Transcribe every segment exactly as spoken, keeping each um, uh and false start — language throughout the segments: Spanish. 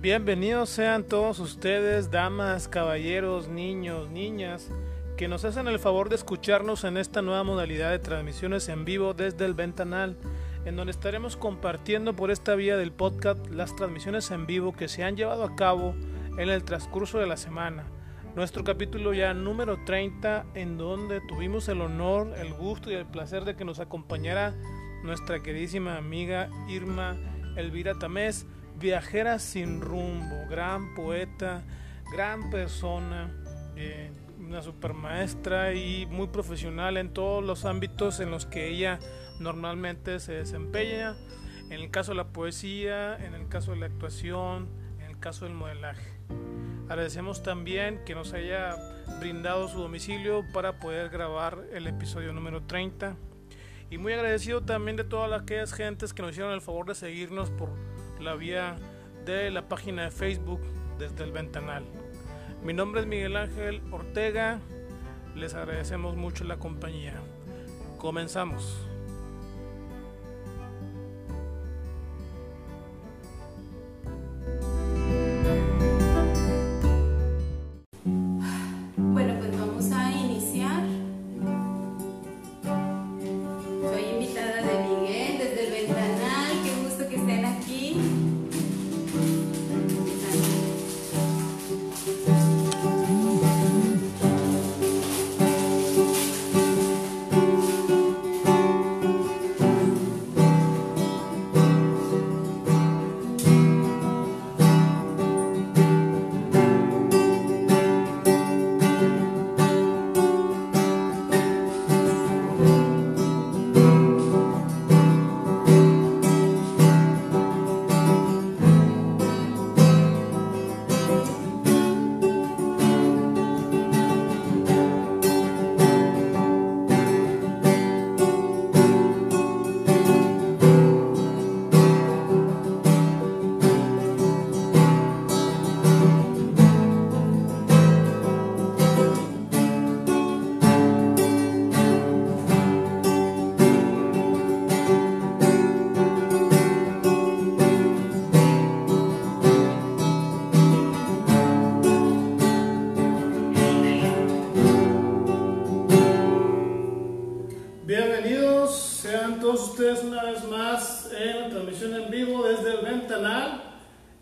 Bienvenidos sean todos ustedes, damas, caballeros, niños, niñas, que nos hacen el favor de escucharnos en esta nueva modalidad de transmisiones en vivo desde el Ventanal, en donde estaremos compartiendo por esta vía del podcast las transmisiones en vivo que se han llevado a cabo en el transcurso de la semana. Nuestro capítulo ya número treinta, en donde tuvimos el honor, el gusto y el placer de que nos acompañara nuestra queridísima amiga Irma Elvira Tamés, viajera sin rumbo, gran poeta, gran persona, eh, una supermaestra y muy profesional en todos los ámbitos en los que ella normalmente se desempeña, en el caso de la poesía, en el caso de la actuación, en el caso del modelaje. Agradecemos también que nos haya brindado su domicilio para poder grabar el episodio número treinta, y muy agradecido también de todas aquellas gentes que nos hicieron el favor de seguirnos por la vía de la página de Facebook desde el Ventanal. Mi nombre es Miguel Ángel Ortega, les agradecemos mucho la compañía. Comenzamos.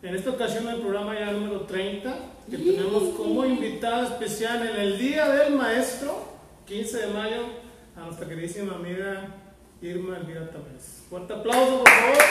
En esta ocasión el programa ya número treinta, que tenemos como invitada especial en el Día del Maestro, quince de mayo, a nuestra queridísima amiga Irma Elvira Tamés. Fuerte aplauso, por favor.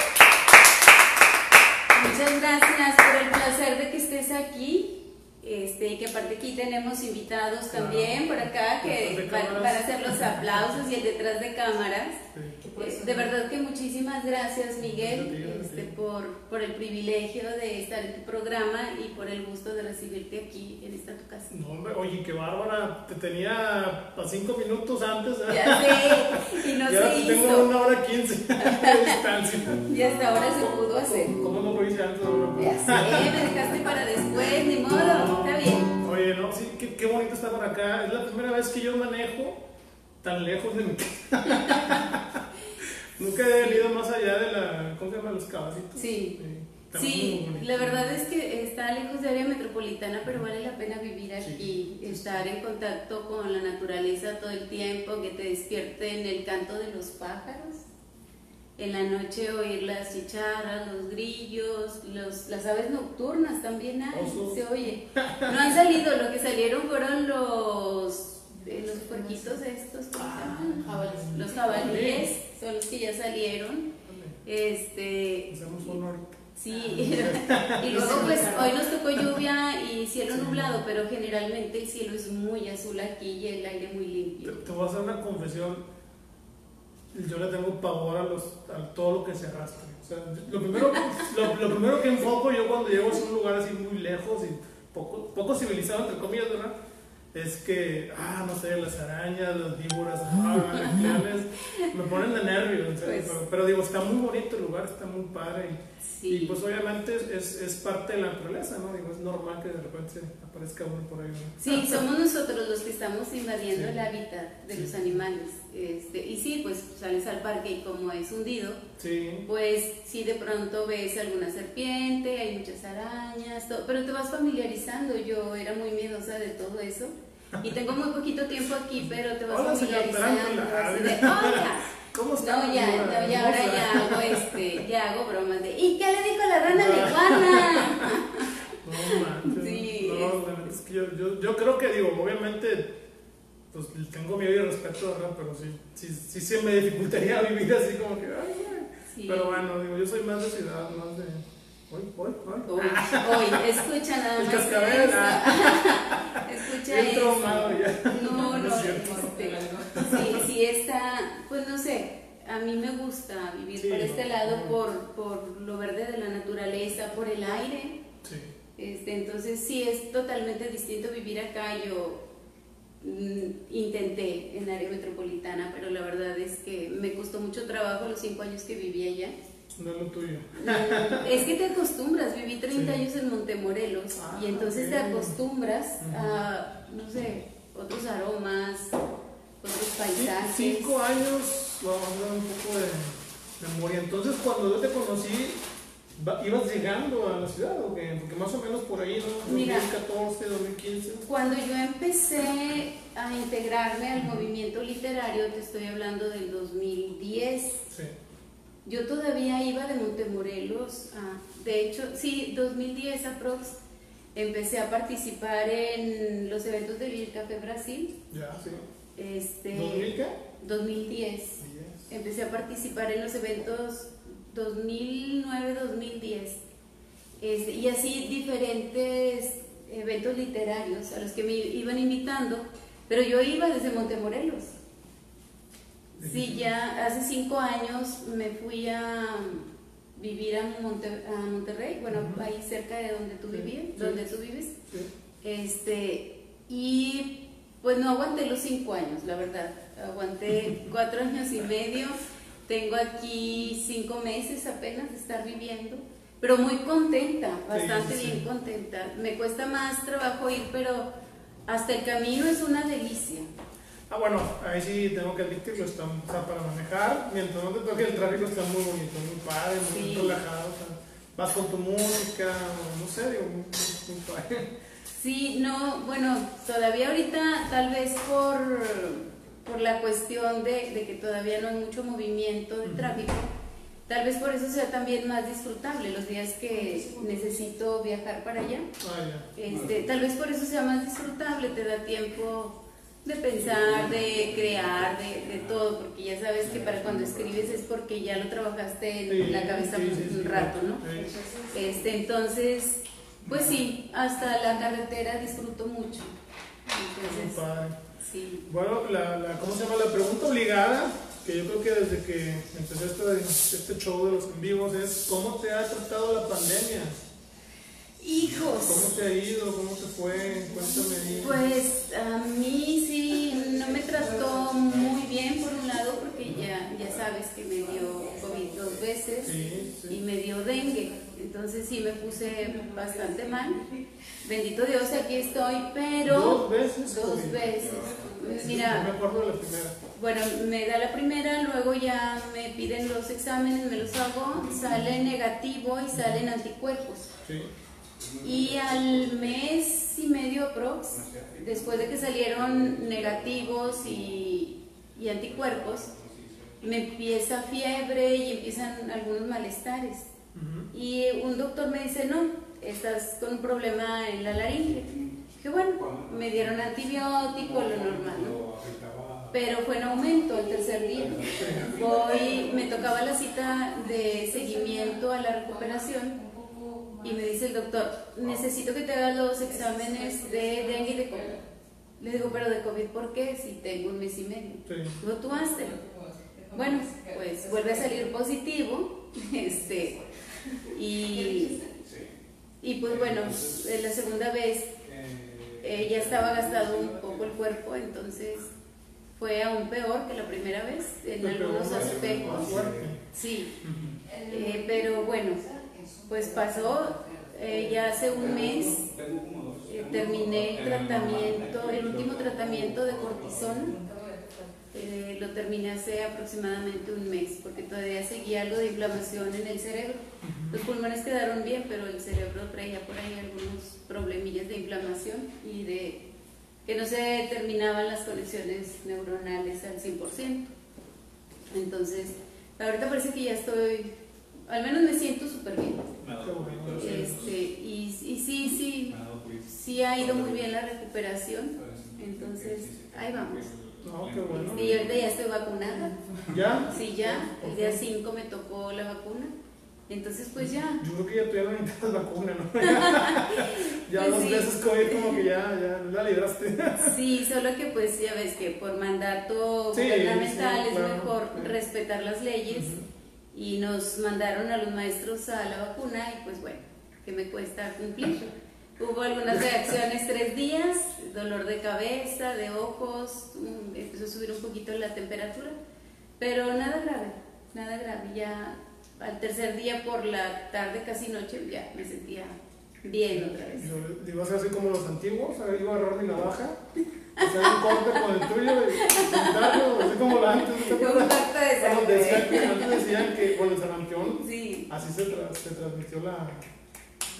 Muchas gracias por el placer de que estés aquí, este, que aparte aquí tenemos invitados también, claro, por acá, que van a hacer los aplausos y el detrás de cámaras. Sí. Pues, de verdad que muchísimas gracias, Miguel, este, por, por el privilegio de estar en tu programa y por el gusto de recibirte aquí en esta tu casa. No, hombre, oye, qué bárbara, te tenía a cinco minutos antes. Ya sé, y no y ahora se hizo. Tengo una hora quince de distancia. Y hasta ahora se pudo hacer. ¿Cómo no lo hice antes? No, ya sé, me dejaste para después, ni modo, no, está bien. Oye, no, sí, qué, qué bonito estar por acá, es la primera vez que yo manejo tan lejos de mi casa. Nunca he venido más allá de la, ¿cómo se llama? Los Cabacitos. Sí, eh, sí, la verdad es que está lejos de área metropolitana, pero vale la pena vivir aquí, sí, estar en contacto con la naturaleza todo el tiempo, que te despierten el canto de los pájaros, en la noche oír las chicharras, los grillos, los, las aves nocturnas también hay, osos. Se oye. No han salido, lo que salieron fueron los... Eh, los puerquitos estos, ah, jabalíes. Los jabalíes son los que ya salieron. Este, hacemos honor. Sí, y luego pues hoy nos tocó lluvia y cielo nublado, pero generalmente el cielo es muy azul aquí y el aire muy limpio. Te, te voy a hacer una confesión, yo le tengo pavor a, los, a todo lo que se arrastra. O sea, lo, primero, lo, lo primero que enfoco yo cuando llego es un lugar así muy lejos y poco, poco civilizado, entre comillas, ¿verdad? es que, ah, no sé, las arañas, las víboras, ah, clanes, me ponen de nervios, pues, pero, pero digo, está muy bonito el lugar, está muy padre, y, sí. y pues obviamente es, es parte de la naturaleza, ¿no? Digo, es normal que de repente aparezca uno por ahí, ¿no? Sí, ah, somos nosotros los que estamos invadiendo sí. el hábitat de sí. los animales, este, y sí, pues sales al parque y como es hundido, sí. pues sí, de pronto ves alguna serpiente, hay muchas arañas, todo, pero te vas familiarizando. Yo era muy miedosa de todo eso, y tengo muy poquito tiempo aquí, pero te vas Hola, familiarizando. Señor, de, oh, ya. ¿Cómo está? No, ya, no, ya ahora ya hago, este, ya hago bromas de, ¿y qué le dijo la rana de Juana? No, man, sí. no, la verdad es que yo, yo, yo creo que, digo, obviamente, pues tengo miedo y respeto, ¿verdad? Pero sí, sí, sí se me dificultaría vivir así como que, ay, ay. Sí. Pero bueno, digo, yo soy más de ciudad, más de... Hoy, hoy, hoy. Hoy, hoy, escucha nada más. El cascabel. Escucha eso. No, no, no. Sí, sí está, pues no sé, a mí me gusta vivir sí, por este no, lado, no. Por, por lo verde de la naturaleza, por el aire. Sí. Este, entonces sí, es totalmente distinto vivir acá. Yo mmm, intenté en área metropolitana, pero la verdad es que me costó mucho trabajo los cinco años que viví allá. No es lo tuyo. Es que te acostumbras, viví treinta sí. años en Montemorelos, ah, y entonces okay. te acostumbras uh-huh. a, no sé, otros aromas, otros paisajes. Sí, cinco años, vamos a hablar un poco de memoria. Entonces, cuando yo te conocí, ¿ibas llegando a la ciudad o qué? Porque más o menos por ahí, ¿no? dos mil catorce, dos mil quince. Cuando yo empecé a integrarme al uh-huh. movimiento literario, te estoy hablando del dos mil diez. Sí. Yo todavía iba de Montemorelos, ah, de hecho, sí, dos mil diez aprox, empecé a participar en los eventos de Virca Brasil. Ya, sí. Este, ¿dos mil qué? dos mil diez. Yes. Empecé a participar en los eventos dos mil nueve, dos mil diez. Este, y así diferentes eventos literarios a los que me iban invitando, pero yo iba desde Montemorelos. Sí, ya hace cinco años me fui a vivir a, Monter a Monterrey, bueno, uh-huh. ahí cerca de donde tú, sí, vivías, sí. donde tú vives, sí. este, y pues no aguanté los cinco años, la verdad, aguanté cuatro años y medio, tengo aquí cinco meses apenas de estar viviendo, pero muy contenta, bastante sí, sí. bien contenta, me cuesta más trabajo ir, pero hasta el camino es una delicia. Ah, bueno, ahí sí tengo que admitirlo, está, o sea, para manejar, mientras no te toque el tráfico está muy bonito, muy padre, muy sí. relajado, o sea, vas con tu música, no sé, digo, muy, muy padre. Sí, no, bueno, todavía ahorita tal vez por, por la cuestión de, de que todavía no hay mucho movimiento de tráfico, uh-huh. tal vez por eso sea también más disfrutable los días que necesito viajar para allá, ah, ya. Este, vale. tal vez por eso sea más disfrutable, te da tiempo de pensar, de crear, de, de todo, porque ya sabes que para cuando escribes es porque ya lo trabajaste en sí, la cabeza sí, sí, un rato, ¿no? Sí. Este, entonces, pues sí, hasta la carretera disfruto mucho. Entonces, padre. Sí. Bueno, la, la, ¿cómo se llama? La pregunta obligada, que yo creo que desde que empecé este, este show de los en vivos, es ¿cómo te ha tratado la pandemia? ¡Hijos! ¿Cómo te ha ido? ¿Cómo te fue? Cuéntame. Pues a mí sí, no me trató muy bien por un lado porque ya, ya sabes que me dio COVID dos veces sí, sí. y me dio dengue, entonces sí me puse bastante mal. Bendito Dios, aquí estoy, pero... ¿Dos veces? Dos COVID. veces. Mira, no me acuerdo de la primera. Bueno, me da la primera, luego ya me piden los exámenes, me los hago, sale negativo y salen anticuerpos. Sí. Y al mes y medio aprox, después de que salieron negativos y, y anticuerpos, me empieza fiebre y empiezan algunos malestares. Uh-huh. Y un doctor me dice, no, estás con un problema en la laringe. Dije, bueno, me dieron antibiótico, lo normal, ¿no? Pero fue en aumento el tercer día. Hoy me tocaba la cita de seguimiento a la recuperación. Y me dice el doctor, necesito que te hagas los exámenes de dengue y de COVID. Le digo, pero de COVID, ¿por qué? Si tengo un mes y medio. Sí. No, tú hazlo. Bueno, pues vuelve a salir positivo. Este, y, y pues bueno, la segunda vez eh, ya estaba gastado un poco poco el cuerpo, entonces fue aún peor que la primera vez en algunos aspectos. Sí, eh, pero bueno, pues pasó, eh, ya hace un mes eh, terminé el tratamiento, el último tratamiento de cortisona. Eh, lo terminé hace aproximadamente un mes, porque todavía seguía algo de inflamación en el cerebro. Los pulmones quedaron bien, pero el cerebro traía por ahí algunos problemillas de inflamación y de que no se terminaban las conexiones neuronales al cien por ciento. Entonces, ahorita parece que ya estoy, al menos me siento súper bien. Este, y, y sí, sí, sí ha ido muy bien la recuperación, entonces ahí vamos. No, qué bueno. Y ahorita ya estoy vacunada. ¿Ya? Sí, ya. El día cinco me tocó la vacuna. Entonces, pues ya. Yo creo que ya tuvieron la vacuna, ¿no? Ya pues dos sí. veces COVID, como que ya, ya la libraste. Sí, solo que, pues ya ves que por mandato sí, gubernamental sí, es claro, mejor sí. respetar las leyes. Uh-huh. Y nos mandaron a los maestros a la vacuna, y pues bueno, que me cuesta cumplir. Hubo algunas reacciones tres días, dolor de cabeza, de ojos, empezó a subir un poquito la temperatura, pero nada grave, nada grave. Ya al tercer día por la tarde, casi noche, ya me sentía bien otra vez. Yo iba a ser así como los antiguos, iba a agarrar mi navaja, hacer un corte con el tuyo y pintarlo, así como la antes. Cuando decían que antes decían que con el sarampión, sí. así se, tra se transmitió la...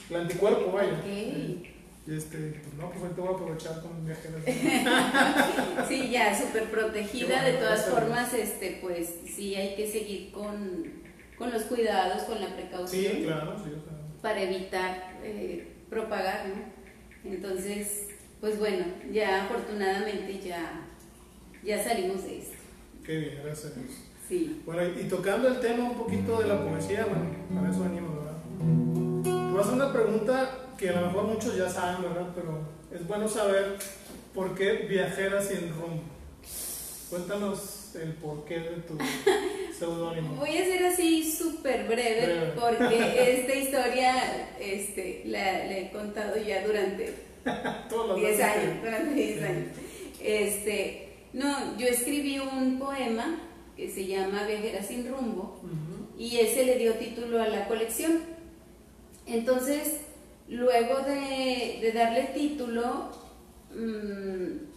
el anticuerpo, vaya. Okay. Y este, pues no, pues te voy a aprovechar con un viaje. Sí, ya, súper protegida. Bueno, de todas formas, este, pues sí hay que seguir con, con los cuidados, con la precaución. Sí, claro, sí, claro. Para evitar eh, propagar, ¿no? Entonces, pues bueno, ya afortunadamente ya, ya salimos de esto. Qué bien, gracias a Dios. Sí. Bueno, y tocando el tema un poquito de la poesía, bueno, para eso venimos, ¿verdad? Voy a hacer una pregunta que a lo mejor muchos ya saben, ¿verdad? Pero es bueno saber por qué Viajera sin rumbo. Cuéntanos el porqué de tu pseudónimo. Voy a ser así súper breve, breve, porque esta historia este, la, la he contado ya durante diez años. Durante diez años. Este, no, yo escribí un poema que se llama Viajera sin rumbo, uh-huh. y ese le dio título a la colección. Entonces, luego de, de darle título, mmm,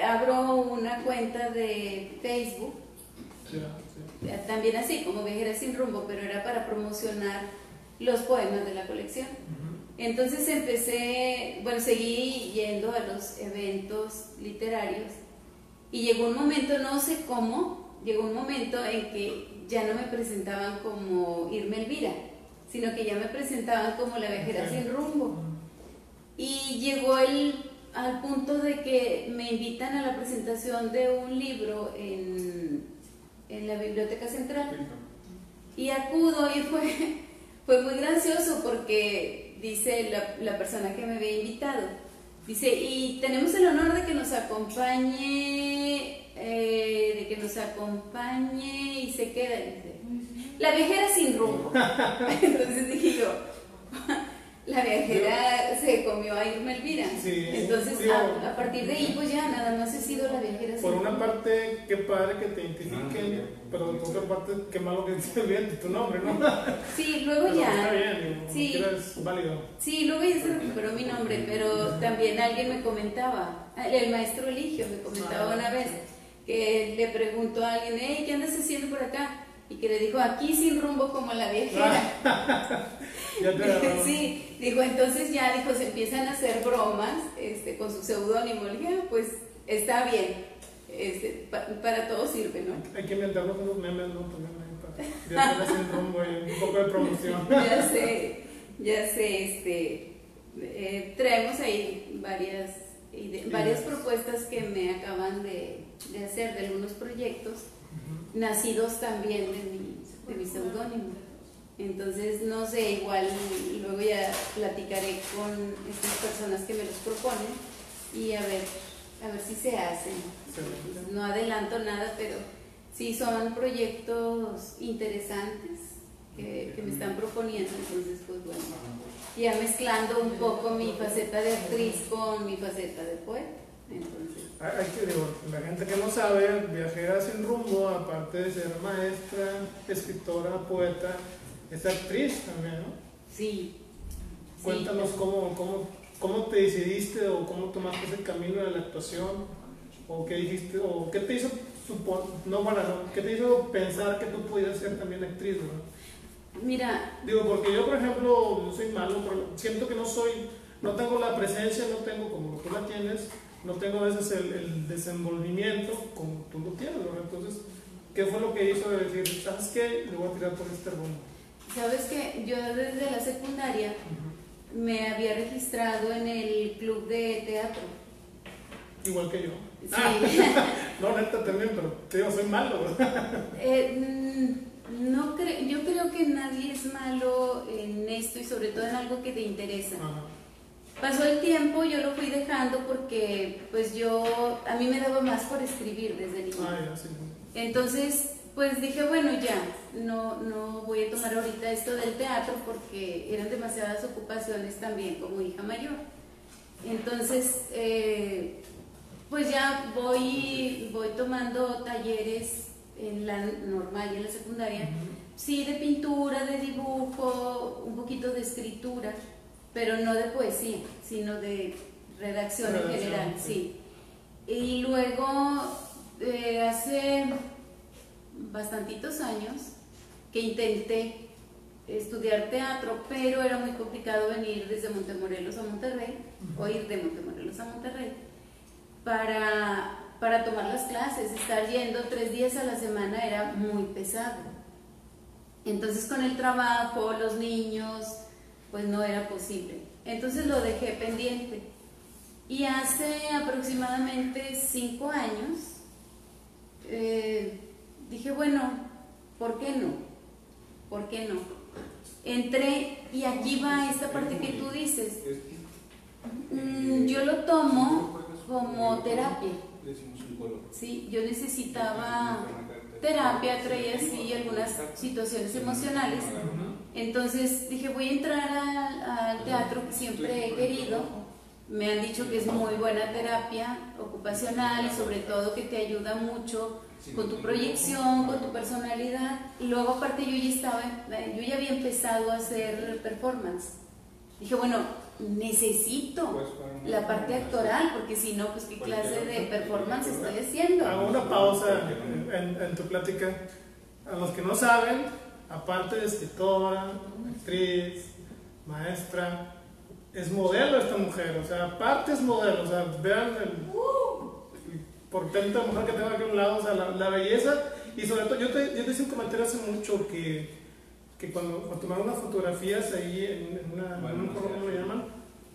abro una cuenta de Facebook, sí, sí. también así, como Viajera sin rumbo, pero era para promocionar los poemas de la colección. Uh-huh. Entonces empecé, bueno, seguí yendo a los eventos literarios y llegó un momento, no sé cómo, llegó un momento en que ya no me presentaban como Irma Elvira, sino que ya me presentaban como la viajera sin rumbo. Y llegó el, al punto de que me invitan a la presentación de un libro en, en la Biblioteca Central. Y acudo y fue, fue muy gracioso porque dice la, la persona que me había invitado, dice, y tenemos el honor de que nos acompañe, eh, de que nos acompañe y se queda, dice, la viajera sin rumbo. Entonces dije yo, la viajera se comió a Irma Elvira. Sí, entonces digo, a, a partir de ahí pues ya nada más he sido la viajera sin rumbo. Por una parte, qué padre que te identifiquen, pero por otra parte, qué malo que te olviden de tu nombre, ¿no? Sí, luego pero ya. Está bien, sí, es válido. Sí, luego ya se recuperó mi nombre, pero también alguien me comentaba, el maestro Eligio me comentaba una vez, que le preguntó a alguien, hey, ¿qué andas haciendo por acá? Y que le dijo, aquí sin rumbo como la viajera. Ya te sí, dijo, entonces ya dijo, se empiezan a hacer bromas este, con su seudónimo. Le dije, pues está bien, este, pa, para todo sirve, ¿no? Hay que inventarlo con los memes, ¿no? Viajera sin rumbo y un poco de promoción. Ya sé, ya sé, este, eh, traemos ahí varias, ide sí, varias propuestas que me acaban de, de hacer de algunos proyectos. Nacidos también de mi, de mi seudónimo. Entonces, no sé, igual luego ya platicaré con estas personas que me los proponen y a ver, a ver si se hacen. No adelanto nada, pero sí son proyectos interesantes que, que me están proponiendo, entonces pues bueno, ya mezclando un poco mi faceta de actriz con mi faceta de poeta. Entonces, hay que, digo, la gente que no sabe, Viajera sin rumbo, aparte de ser maestra, escritora, poeta, es actriz también, ¿no? Sí. Cuéntanos sí. Cómo, cómo, cómo te decidiste o cómo tomaste ese camino de la actuación, o qué dijiste, o qué te hizo supon no, bueno, qué te hizo pensar que tú podías ser también actriz, ¿no? Mira. Digo, porque yo, por ejemplo, no soy malo, pero siento que no soy, no tengo la presencia, no tengo como tú la tienes. No tengo a veces el, el desenvolvimiento como tú lo tienes, ¿no? Entonces, ¿qué fue lo que hizo de decir, sabes qué? Le voy a tirar por este rumbo. Sabes que yo desde la secundaria uh-huh. me había registrado en el club de teatro. Igual que yo. Sí. Ah, no, neta también, pero te digo, soy malo. eh, no cre yo creo que nadie es malo en esto y sobre todo en algo que te interesa. Uh-huh. Pasó el tiempo, yo lo fui dejando porque pues yo, a mí me daba más por escribir desde niña. Entonces pues dije, bueno, ya, no, no voy a tomar ahorita esto del teatro porque eran demasiadas ocupaciones también como hija mayor. Entonces eh, pues ya voy, voy tomando talleres en la normal y en la secundaria, sí, de pintura, de dibujo, un poquito de escritura, pero no de poesía, sino de redacción, redacción en general, sí. sí. Y luego, eh, hace bastantitos años que intenté estudiar teatro, pero era muy complicado venir desde Montemorelos a Monterrey, uh-huh. o ir de Montemorelos a Monterrey, para, para tomar las clases. Estar yendo tres días a la semana era muy pesado. Entonces, con el trabajo, los niños, pues no era posible, entonces lo dejé pendiente y hace aproximadamente cinco años eh, dije, bueno, ¿por qué no? ¿por qué no? Entré y allí va esta parte que tú dices, mm, yo lo tomo como terapia, ¿sí? Yo necesitaba terapia, traía así algunas situaciones emocionales. Entonces dije, voy a entrar al, al teatro que siempre he querido. Me han dicho que es muy buena terapia ocupacional y sobre todo que te ayuda mucho con tu proyección, con tu personalidad. Y luego aparte yo ya estaba, yo ya había empezado a hacer performance. Dije, bueno, necesito la parte actoral porque si no, pues qué clase de performance estoy haciendo. Hago una pausa en, en, en tu plática. A los que no saben, aparte de escritora, actriz, maestra, es modelo esta mujer, o sea, aparte es modelo, o sea, vean el, el portento de la mujer que tengo aquí a un lado, o sea, la, la belleza, y sobre todo, yo te, yo te hice un comentario hace mucho que, que cuando, cuando tomaron unas fotografías ahí en una, bueno, no sé cómo lo llaman,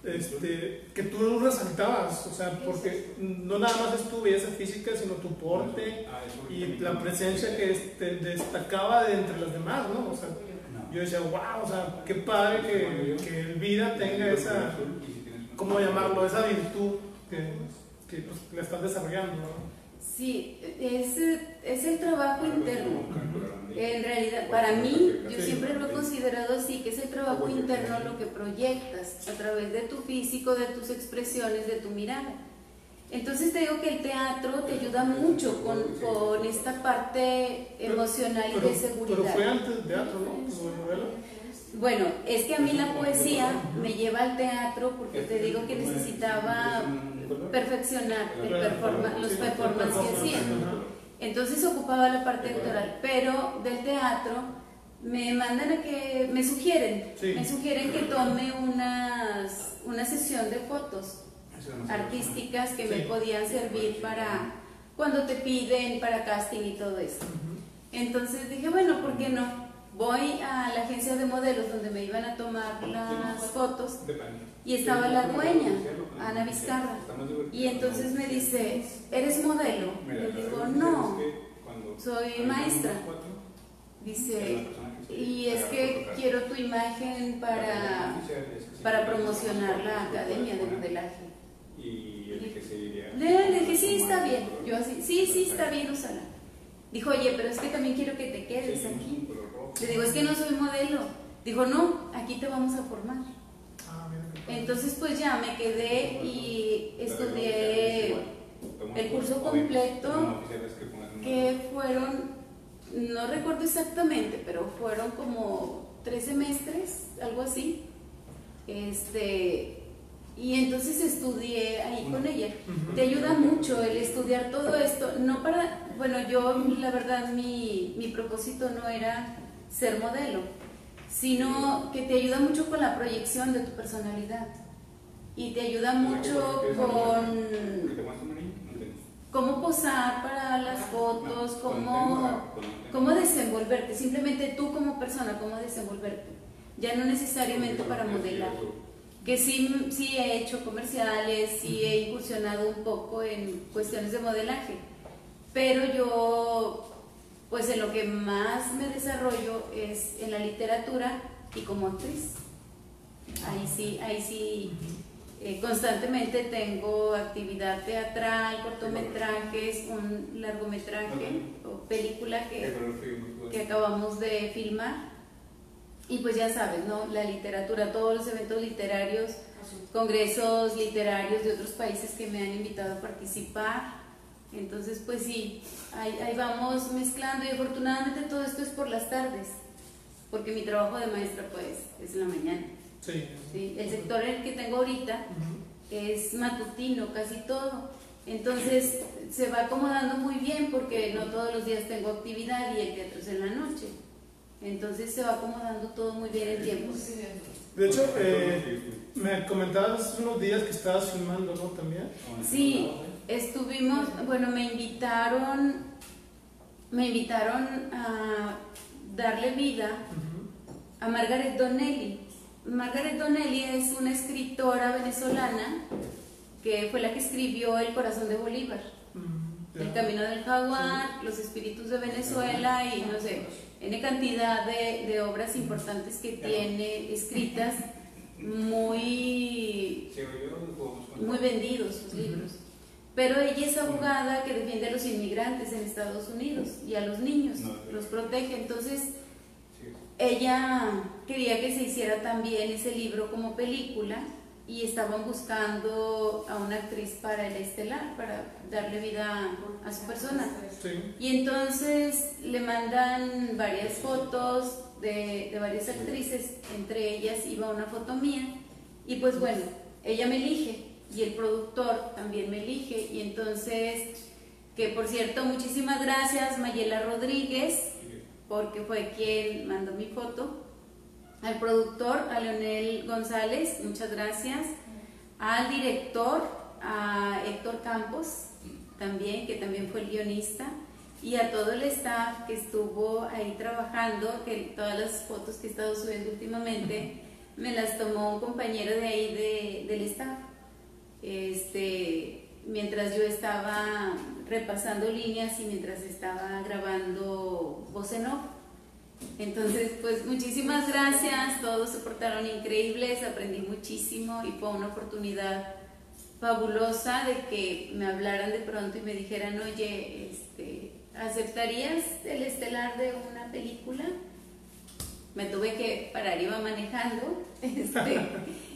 este, que tú resaltabas, o sea, porque no nada más es tu belleza física, sino tu porte y la presencia que este, destacaba de entre las demás, ¿no? O sea, yo decía, wow, o sea, qué padre que, que Elvira tenga esa, ¿cómo llamarlo? Esa virtud que, que pues, la estás desarrollando, ¿no? Sí, es, es el trabajo interno. En realidad, para mí, yo siempre lo he considerado así, que es el trabajo interno lo que proyectas a través de tu físico, de tus expresiones, de tu mirada. Entonces te digo que el teatro te ayuda mucho con, con esta parte emocional y de seguridad. Pero fue antes del teatro, ¿no? Bueno, es que a mí la poesía me lleva al teatro porque te digo que necesitaba perfeccionar el performa, los performances que hacía. Entonces ocupaba la parte actoral, pero del teatro me mandan a que, me sugieren, sí. me sugieren que tome unas, una sesión de fotos artísticas que me podían servir para cuando te piden para casting y todo eso. Entonces dije, bueno, ¿por qué no? Voy a la agencia de modelos donde me iban a tomar las fotos y estaba la dueña, Ana Vizcarra, y entonces me dice, ¿eres modelo? Le digo, no, soy maestra. Dice, y es que quiero tu imagen para, para promocionar la academia de modelaje. Le dije, sí, está bien. Yo así, sí, sí, está bien, úsala. Dijo, oye, pero es que también quiero que te quedes aquí. Le digo, es que no soy modelo. Dijo, no, aquí te vamos a formar. Ah, mira. Entonces pues ya me quedé y estudié el curso completo, que fueron, no recuerdo exactamente, pero fueron como tres semestres, algo así. Este, y entonces estudié ahí con ella. Te ayuda mucho el estudiar todo esto, no para, bueno, yo la verdad mi, mi propósito no era ser modelo, sino que te ayuda mucho con la proyección de tu personalidad y te ayuda mucho con cómo posar para las fotos, cómo, cómo desenvolverte, simplemente tú como persona, cómo desenvolverte, ya no necesariamente para modelar. Que sí, sí he hecho comerciales, sí he incursionado un poco en cuestiones de modelaje, pero yo, pues en lo que más me desarrollo es en la literatura y como actriz. Ahí sí, ahí sí eh, constantemente tengo actividad teatral, cortometrajes, un largometraje o película que, que acabamos de filmar. Y pues ya sabes, ¿no? La literatura, todos los eventos literarios, congresos literarios de otros países que me han invitado a participar. Entonces pues sí, ahí, ahí vamos mezclando, y afortunadamente todo esto es por las tardes, porque mi trabajo de maestra pues es en la mañana. Sí. ¿Sí? El sector en el que tengo ahorita uh-huh. es matutino casi todo, entonces se va acomodando muy bien porque no todos los días tengo actividad y el teatro es en la noche. Entonces se va acomodando todo muy bien en tiempo. De hecho, eh, me comentabas unos días que estabas filmando, ¿no? También. Sí, estuvimos, bueno, me invitaron, me invitaron a darle vida a Margaret Donnelly. Margaret Donnelly es una escritora venezolana que fue la que escribió El Corazón de Bolívar, El Camino del Jaguar, Los Espíritus de Venezuela y no sé, N cantidad de, de obras importantes que tiene escritas, muy, muy vendidos sus libros. Pero ella es abogada que defiende a los inmigrantes en Estados Unidos y a los niños, los protege. Entonces ella quería que se hiciera también ese libro como película y estaban buscando a una actriz para el estelar, para darle vida a su persona. Sí. Y entonces le mandan varias fotos de, de varias actrices, entre ellas iba una foto mía, y pues bueno, ella me elige, y el productor también me elige, y entonces, que por cierto, muchísimas gracias Mayela Rodríguez, porque fue quien mandó mi foto, al productor, a Leonel González, muchas gracias, al director, a Héctor Campos, también, que también fue el guionista, y a todo el staff que estuvo ahí trabajando, que todas las fotos que he estado subiendo últimamente, me las tomó un compañero de ahí de, del staff, este, mientras yo estaba repasando líneas y mientras estaba grabando voz en off. Entonces, pues muchísimas gracias, todos se portaron increíbles, aprendí muchísimo y fue una oportunidad fabulosa de que me hablaran de pronto y me dijeran, oye, este, ¿aceptarías el estelar de una película? Me tuve que parar, iba manejando este,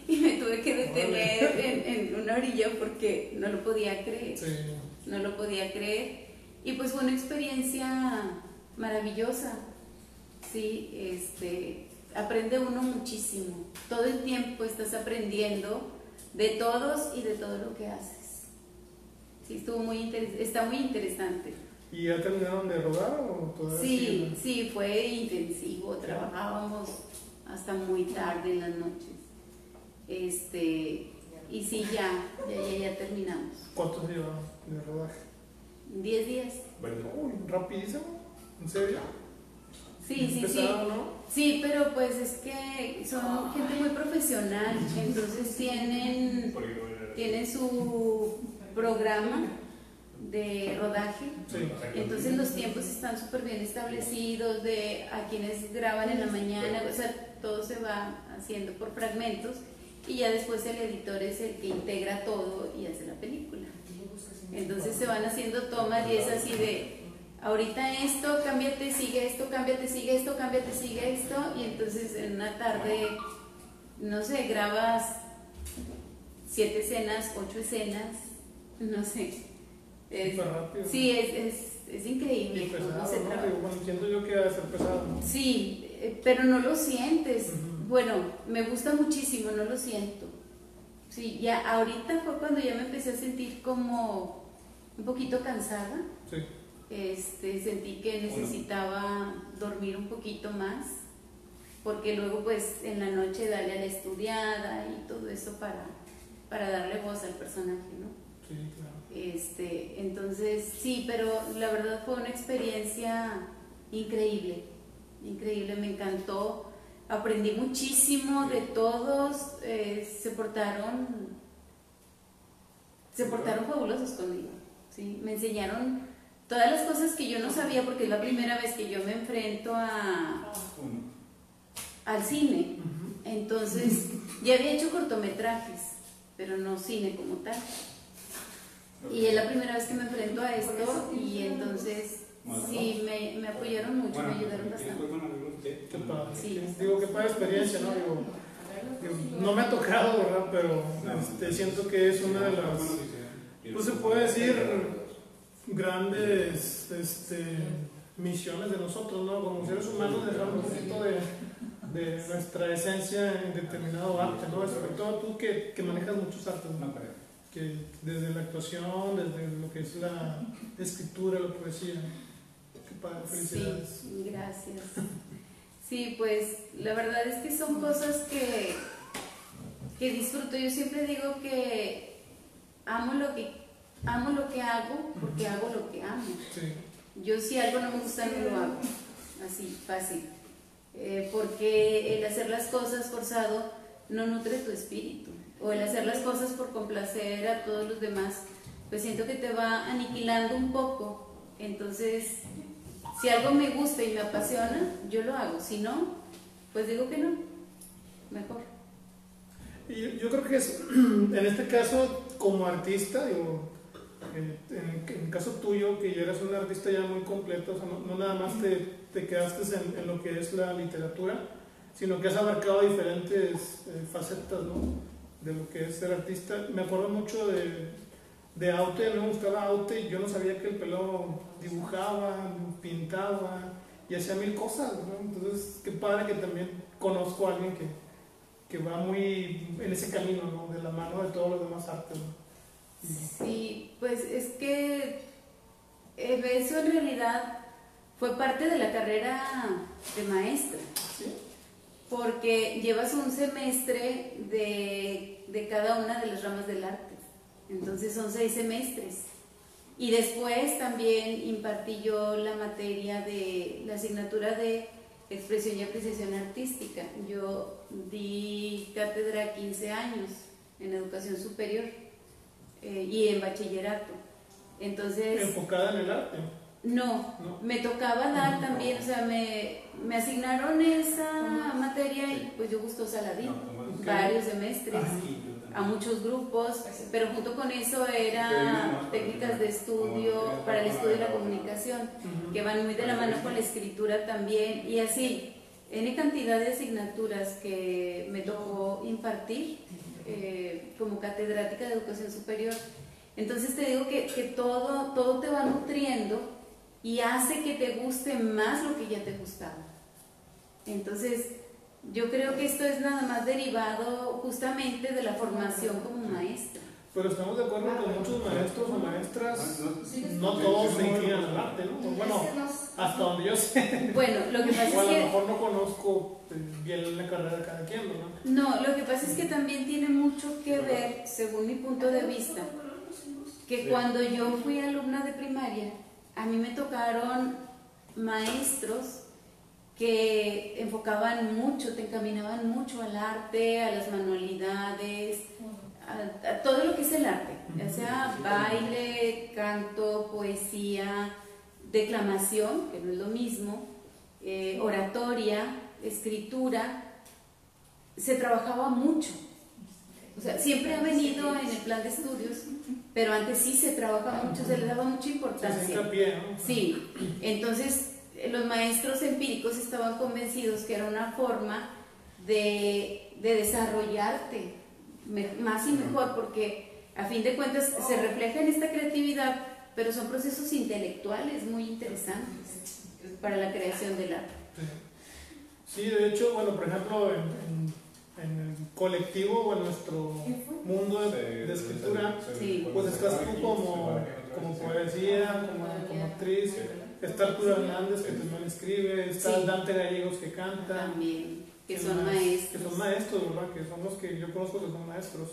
y me tuve que detener en, en una orilla porque no lo podía creer, sí. no lo podía creer y pues fue una experiencia maravillosa. Sí, este, aprende uno muchísimo, todo el tiempo estás aprendiendo de todos y de todo lo que haces. Sí, estuvo muy interes- está muy interesante. ¿Y ya terminaron de rodar o todavía? Sí, siguen? Sí, fue intensivo, trabajábamos hasta muy tarde en las noches. Este, y sí, ya, ya, ya, ya terminamos. ¿Cuántos días de rodaje? Diez días. Bueno, rapidísimo, ¿en serio? Sí, sí, sí, ¿no? Sí, pero pues es que son gente muy profesional, entonces tienen, tienen su programa de rodaje, sí. Entonces los tiempos están súper bien establecidos de a quienes graban en la mañana, o sea, todo se va haciendo por fragmentos y ya después el editor es el que integra todo y hace la película. Entonces se van haciendo tomas y es así de... ahorita esto, cámbiate, sigue esto, cámbiate, sigue esto, cámbiate, sigue esto. Y entonces en una tarde, no sé, grabas siete escenas, ocho escenas, no sé. Es, Súper rápido. Sí, es, es, es increíble. Y pesado, no se ¿no? Bueno, siento yo que debe ser pesado. Sí, pero no lo sientes. Uh-huh. Bueno, me gusta muchísimo, no lo siento. Sí, ya ahorita fue cuando ya me empecé a sentir como un poquito cansada. Sí. Este, sentí que necesitaba dormir un poquito más, porque luego pues en la noche darle a la estudiada y todo eso para, para darle voz al personaje, ¿no? Sí, claro. Este, entonces sí, pero la verdad fue una experiencia increíble, increíble, me encantó, aprendí muchísimo de todos, eh, se portaron, se portaron fabulosos conmigo, ¿sí? Me enseñaron todas las cosas que yo no sabía, porque es la primera vez que yo me enfrento a, al cine. Entonces, ya había hecho cortometrajes, pero no cine como tal. Y es la primera vez que me enfrento a esto, y entonces sí, me, me apoyaron mucho, me ayudaron bastante. Sí. Digo, qué padre experiencia, ¿no? Digo, no me ha tocado, ¿verdad? Pero este, siento que es una de las, pues se puede decir, grandes este, misiones de nosotros, ¿no? Como seres humanos, dejar un poquito de, de nuestra esencia en determinado arte, ¿no? Sobre todo tú que, que manejas muchos artes, ¿no? Que desde la actuación, desde lo que es la escritura, la poesía. Qué padre, felicidades. Sí, gracias. Sí, pues la verdad es que son cosas que, que disfruto. Yo siempre digo que amo lo que, amo lo que hago porque hago lo que amo. Sí. Yo si algo no me gusta no lo hago, así, fácil. Eh, porque el hacer las cosas forzado no nutre tu espíritu. O el hacer las cosas por complacer a todos los demás, pues siento que te va aniquilando un poco. Entonces, si algo me gusta y me apasiona, yo lo hago. Si no, pues digo que no, mejor. Y yo, yo creo que es, en este caso, como artista, digo, en, en, en el caso tuyo, que ya eres un artista ya muy completo, o sea, no, no nada más te, te quedaste en, en lo que es la literatura, sino que has abarcado diferentes eh, facetas, ¿no? De lo que es ser artista. Me acuerdo mucho de, de Aute, me gustaba Aute, yo no sabía que el pelón dibujaba, pintaba y hacía mil cosas, ¿no? Entonces, qué padre que también conozco a alguien que, que va muy en ese camino, ¿no? De la mano de todos los demás artes, ¿no? Sí, pues es que eso en realidad fue parte de la carrera de maestra. ¿Sí? Porque llevas un semestre de, de cada una de las ramas del arte, entonces son seis semestres. Y después también impartí yo la materia de la asignatura de expresión y apreciación artística. Yo di cátedra quince años en educación superior eh, y en bachillerato. Entonces, ¿enfocada en el arte? No, no, me tocaba dar también, o sea, me, me asignaron esa materia y pues yo gustosa la di, varios semestres, a muchos grupos, pero junto con eso era técnicas de estudio, para el estudio de la comunicación, que van muy de la mano con la escritura también, y así, N cantidad de asignaturas que me tocó impartir eh, como catedrática de educación superior. Entonces te digo que, que todo, todo te va nutriendo y hace que te guste más lo que ya te gustaba. Entonces, yo creo que esto es nada más derivado justamente de la formación como maestra. Pero estamos de acuerdo con muchos maestros o maestras, no todos se inclinan al arte, ¿no? Bueno, hasta donde yo sé. Bueno, lo que pasa es que... Bueno, a lo mejor no conozco bien la carrera de cada quien, ¿no? No, lo que pasa es que también tiene mucho que ver, según mi punto de vista, que cuando yo fui alumna de primaria, a mí me tocaron maestros que enfocaban mucho, te encaminaban mucho al arte, a las manualidades, a, a todo lo que es el arte, ya sea baile, canto, poesía, declamación, que no es lo mismo, eh, oratoria, escritura, se trabajaba mucho. O sea, siempre ha venido en el plan de estudios, pero antes sí se trabajaba mucho, se le daba mucha importancia. Sí, entonces los maestros empíricos estaban convencidos que era una forma de, de desarrollarte, más y mejor, porque a fin de cuentas se refleja en esta creatividad, pero son procesos intelectuales muy interesantes para la creación del arte. Sí, de hecho, bueno, por ejemplo, en, en, en el colectivo o en nuestro mundo de, de escritura, sí, pues estás tú como, como poesía, como, como actriz, está Arturo Hernández, que también escribe, está Dante Gallegos, que canta, que son maestros. Que son maestros, ¿verdad? Que son los que yo conozco que son maestros.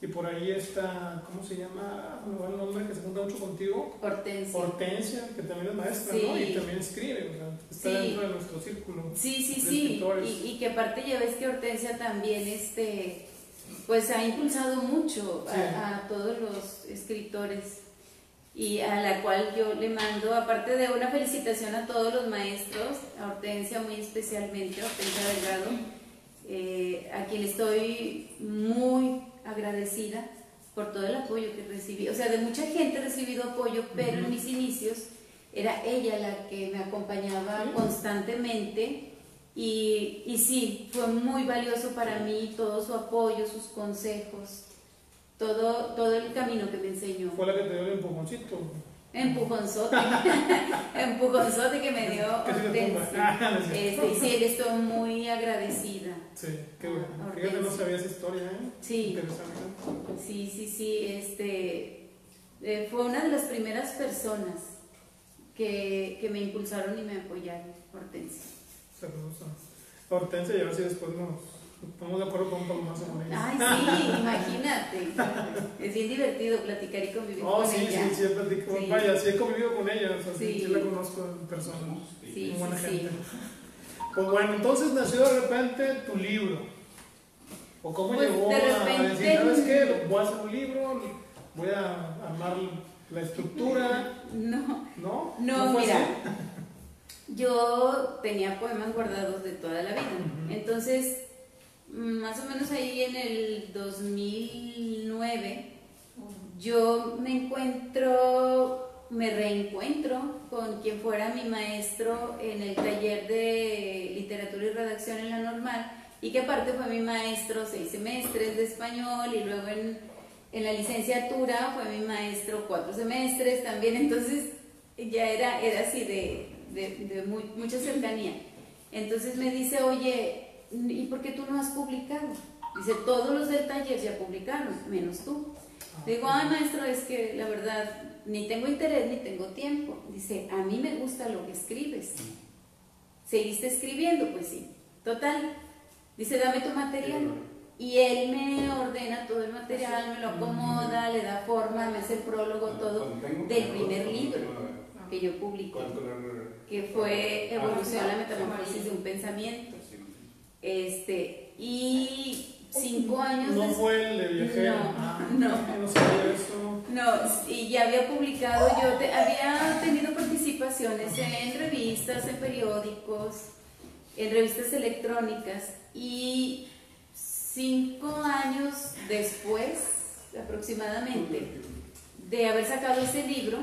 Y por ahí está, ¿cómo se llama? ¿No va el nombre que se junta mucho contigo? Hortensia. Hortensia, que también es maestra, sí, ¿no? Y también escribe, ¿verdad? Está sí, dentro de nuestro círculo. Sí, sí, sí. Y, y que aparte ya ves que Hortensia también, este, pues ha impulsado mucho sí. a, a todos los escritores. Y a la cual yo le mando, aparte de una felicitación a todos los maestros, a Hortensia muy especialmente, a Hortensia Delgado, eh, a quien estoy muy agradecida por todo el apoyo que recibí. O sea, de mucha gente he recibido apoyo, pero uh-huh. en mis inicios era ella la que me acompañaba uh-huh. constantemente y, y sí, fue muy valioso para mí todo su apoyo, sus consejos, todo, todo el camino que me enseñó. ¿Fue la que te dio el empujoncito? Empujonzote, empujonzote que me dio Hortensia. Este, sí, le estoy muy agradecida. Sí, qué bueno. Fíjate, no sabía esa historia, ¿eh? Sí. Interesante. Sí, sí, sí. Este, eh, fue una de las primeras personas que, que me impulsaron y me apoyaron, Hortensia. Saludos a Hortensia y a ver si después nos... Estamos de acuerdo con un palomazo con ella. Ay, sí, imagínate. Es bien divertido platicar y convivir oh, con sí, ella. Oh, sí, sí, he platicado. Sí. Vaya, sí he convivido con ella. O sea, sí, sí, sí la conozco en persona. Sí, sí, buena sí, gente. Sí. Pues bueno, entonces nació de repente tu libro. ¿O cómo pues llegó de repente, a decir, ¿sabes qué? Voy a hacer un libro, voy a armar la estructura. No. ¿No? No, ¿No mira. Así? Yo tenía poemas guardados de toda la vida. Uh-huh. Entonces... más o menos ahí en el dos mil nueve yo me encuentro, me reencuentro con quien fuera mi maestro en el taller de literatura y redacción en la normal y que aparte fue mi maestro seis semestres de español y luego en, en la licenciatura fue mi maestro cuatro semestres también, entonces ya era, era así de, de, de muy, mucha cercanía. Entonces me dice, oye, ¿y por qué tú no has publicado? Dice, todos los del taller ya publicaron, menos tú. Digo, ay maestro, es que la verdad ni tengo interés ni tengo tiempo. Dice, a mí me gusta lo que escribes. ¿Seguiste escribiendo? Pues sí. Total, dice, dame tu material. Y él me ordena todo el material, me lo acomoda, le da forma, me hace el prólogo, todo del primer libro que yo publiqué, que fue Evolución, la metamorfosis de un pensamiento. Este, y cinco años no después, fue el de Viajera, no, no, no, no sabía eso. No, y ya había publicado, yo te, había tenido participaciones en revistas, en periódicos, en revistas electrónicas, y cinco años después aproximadamente de haber sacado ese libro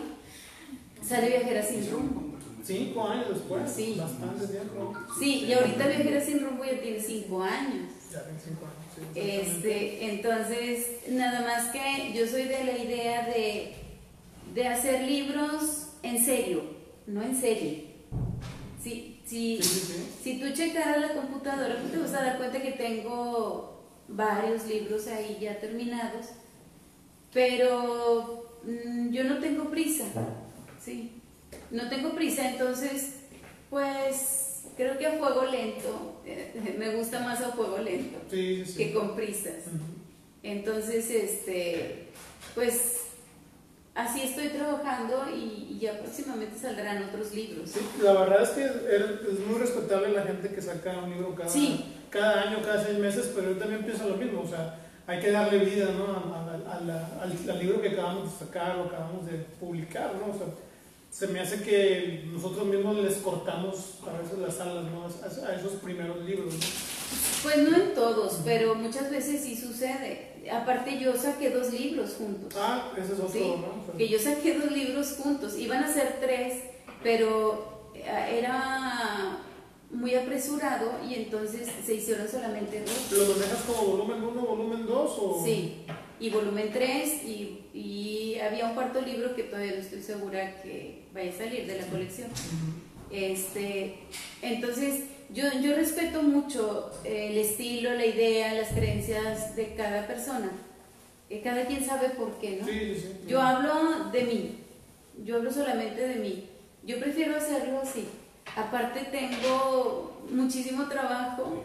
sale Viajera sin rumbo. ¿Cinco años después? Sí. Bastante tiempo. Sí, y ahorita Viajera sin rumbo ya tiene cinco años. Ya tiene cinco años, sí. Este, entonces, nada más que yo soy de la idea de, de hacer libros en serio, no en serie. Si, si, sí, sí, sí. si tú checaras la computadora, pues te vas a dar cuenta que tengo varios libros ahí ya terminados, pero mmm, yo no tengo prisa, sí. No tengo prisa, entonces, pues, creo que a fuego lento, eh, me gusta más a fuego lento sí, sí, sí. que con prisas. Uh-huh. Entonces, este, pues, así estoy trabajando y, y ya próximamente saldrán otros libros. Sí, la verdad es que es muy respetable la gente que saca un libro cada, sí. cada año, cada seis meses, pero yo también pienso lo mismo, o sea, hay que darle vida, ¿no? a, a, a la, al, al libro que acabamos de sacar o acabamos de publicar, ¿no? O sea, se me hace que nosotros mismos les cortamos a veces las alas, ¿no? a, a esos primeros libros, ¿no? Pues no en todos, pero muchas veces sí sucede. Aparte yo saqué dos libros juntos. Ah, ese es otro, sí, ¿no? Pero... que yo saqué dos libros juntos, iban a ser tres, pero era muy apresurado y entonces se hicieron solamente dos. ¿Lo manejas como volumen uno, volumen dos? O... Sí, y volumen tres y, y había un cuarto libro que todavía no estoy segura que vaya a salir de la colección. Este, entonces yo, yo respeto mucho el estilo, la idea, las creencias de cada persona. Cada quien sabe por qué, ¿no? Sí, sí, sí. Yo hablo de mí, yo hablo solamente de mí. Yo prefiero hacerlo así. Aparte tengo muchísimo trabajo,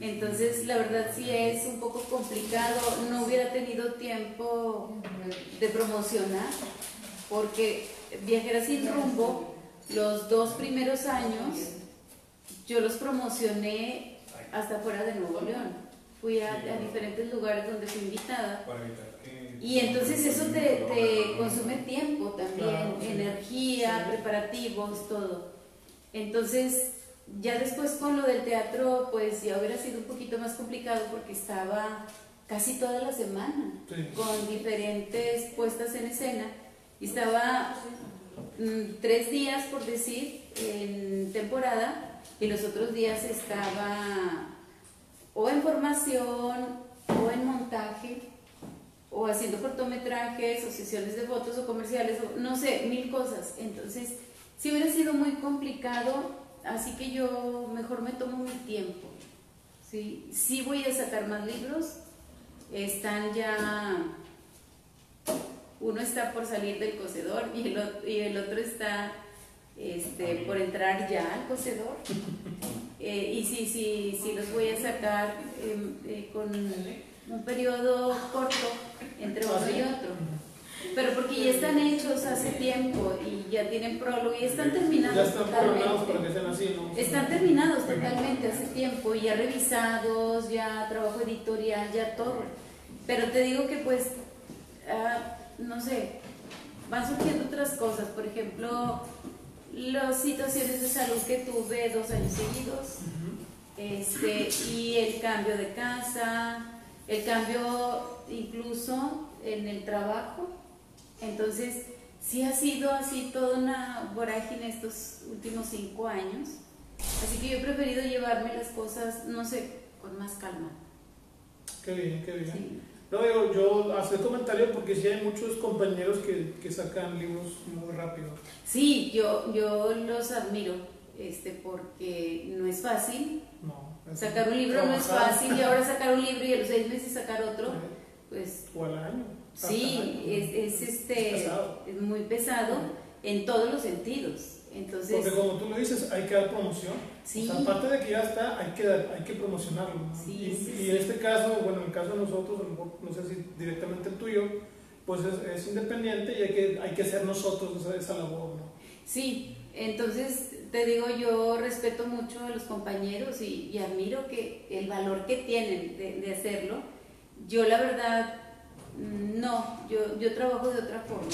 entonces la verdad sí es un poco complicado. No hubiera tenido tiempo de promocionar, porque Viajera sin rumbo, los dos primeros años, yo los promocioné hasta fuera de Nuevo León. Fui a, a diferentes lugares donde fui invitada. Y entonces eso te, te consume tiempo también, claro, sí, energía, sí, preparativos, todo. Entonces, ya después con lo del teatro, pues ya hubiera sido un poquito más complicado porque estaba casi toda la semana, sí, con diferentes puestas en escena. Y estaba mm, tres días, por decir, en temporada, y los otros días estaba o en formación, o en montaje, o haciendo cortometrajes, o sesiones de fotos, o comerciales, o no sé, mil cosas. Entonces, si hubiera sido muy complicado, así que yo mejor me tomo mi tiempo, ¿sí? Sí voy a sacar más libros, están ya... Uno está por salir del cocedor y el otro, y el otro está este, por entrar ya al cocedor. Eh, y sí, sí, sí los voy a sacar eh, eh, con un periodo corto entre uno y otro, pero porque ya están hechos hace tiempo y ya tienen prólogo y están terminados, ya están totalmente para que sean así, ¿no? Están terminados totalmente hace tiempo, ya revisados, ya trabajo editorial, ya todo, pero te digo que pues uh, no sé, van surgiendo otras cosas, por ejemplo las situaciones de salud que tuve dos años seguidos, este, y el cambio de casa, el cambio incluso en el trabajo. Entonces sí ha sido así toda una vorágine estos últimos cinco años, así que yo he preferido llevarme las cosas, no sé, con más calma. Qué bien, qué bien. Sí. No, yo, yo hacer comentarios porque sí hay muchos compañeros que, que sacan libros muy rápido. Sí, yo, yo los admiro, este, porque no es fácil. No, es sacar un libro trabajar. No es fácil, y ahora sacar un libro y a los seis meses sacar otro, pues... O al año. Sí, año. Es, es, este, es, pesado. Es muy pesado, sí, en todos los sentidos. Entonces, porque como tú lo dices, hay que dar promoción, sí, o sea, aparte de que ya está, hay que, hay que promocionarlo, ¿no? Sí, y, sí, y en este caso, bueno, en el caso de nosotros, no sé si directamente el tuyo, pues es, es independiente y hay que, hay que hacer nosotros esa, esa labor, ¿no? Sí, entonces te digo, yo respeto mucho a los compañeros y, y admiro que el valor que tienen de, de hacerlo. Yo la verdad, no, yo, yo trabajo de otra forma,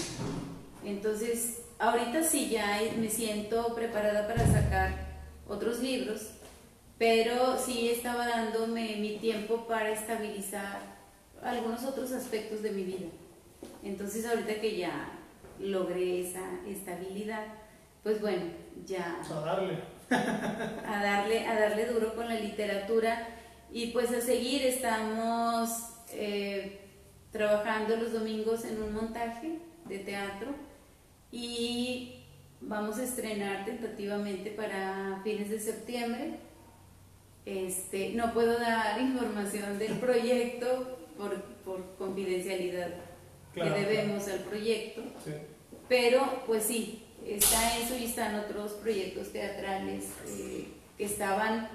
entonces... Ahorita sí ya me siento preparada para sacar otros libros, pero sí estaba dándome mi tiempo para estabilizar algunos otros aspectos de mi vida. Entonces ahorita que ya logré esa estabilidad, pues bueno, ya... A darle. A darle, a darle duro con la literatura y pues a seguir. Estamos eh, trabajando los domingos en un montaje de teatro. Y vamos a estrenar tentativamente para fines de septiembre. Este, no puedo dar información del proyecto por, por confidencialidad, claro, que debemos, claro, al proyecto, sí, pero pues sí, está eso y están otros proyectos teatrales eh, que estaban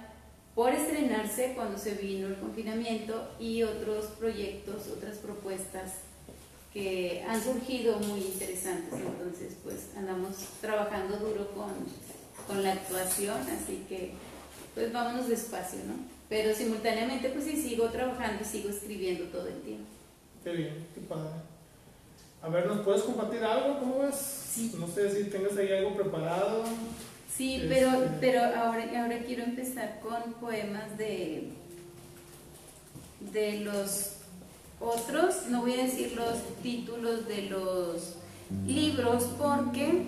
por estrenarse cuando se vino el confinamiento y otros proyectos, otras propuestas que han surgido muy interesantes. Entonces pues andamos trabajando duro con, con la actuación, así que pues vámonos despacio, ¿no? Pero simultáneamente pues sí sigo trabajando y sigo escribiendo todo el tiempo. Qué bien, qué padre. A ver, ¿nos puedes compartir algo? ¿Cómo ves? Sí. No sé si tengas ahí algo preparado. Sí, es, pero, eh... pero ahora, ahora quiero empezar con poemas de, de los... Otros, no voy a decir los títulos de los libros porque,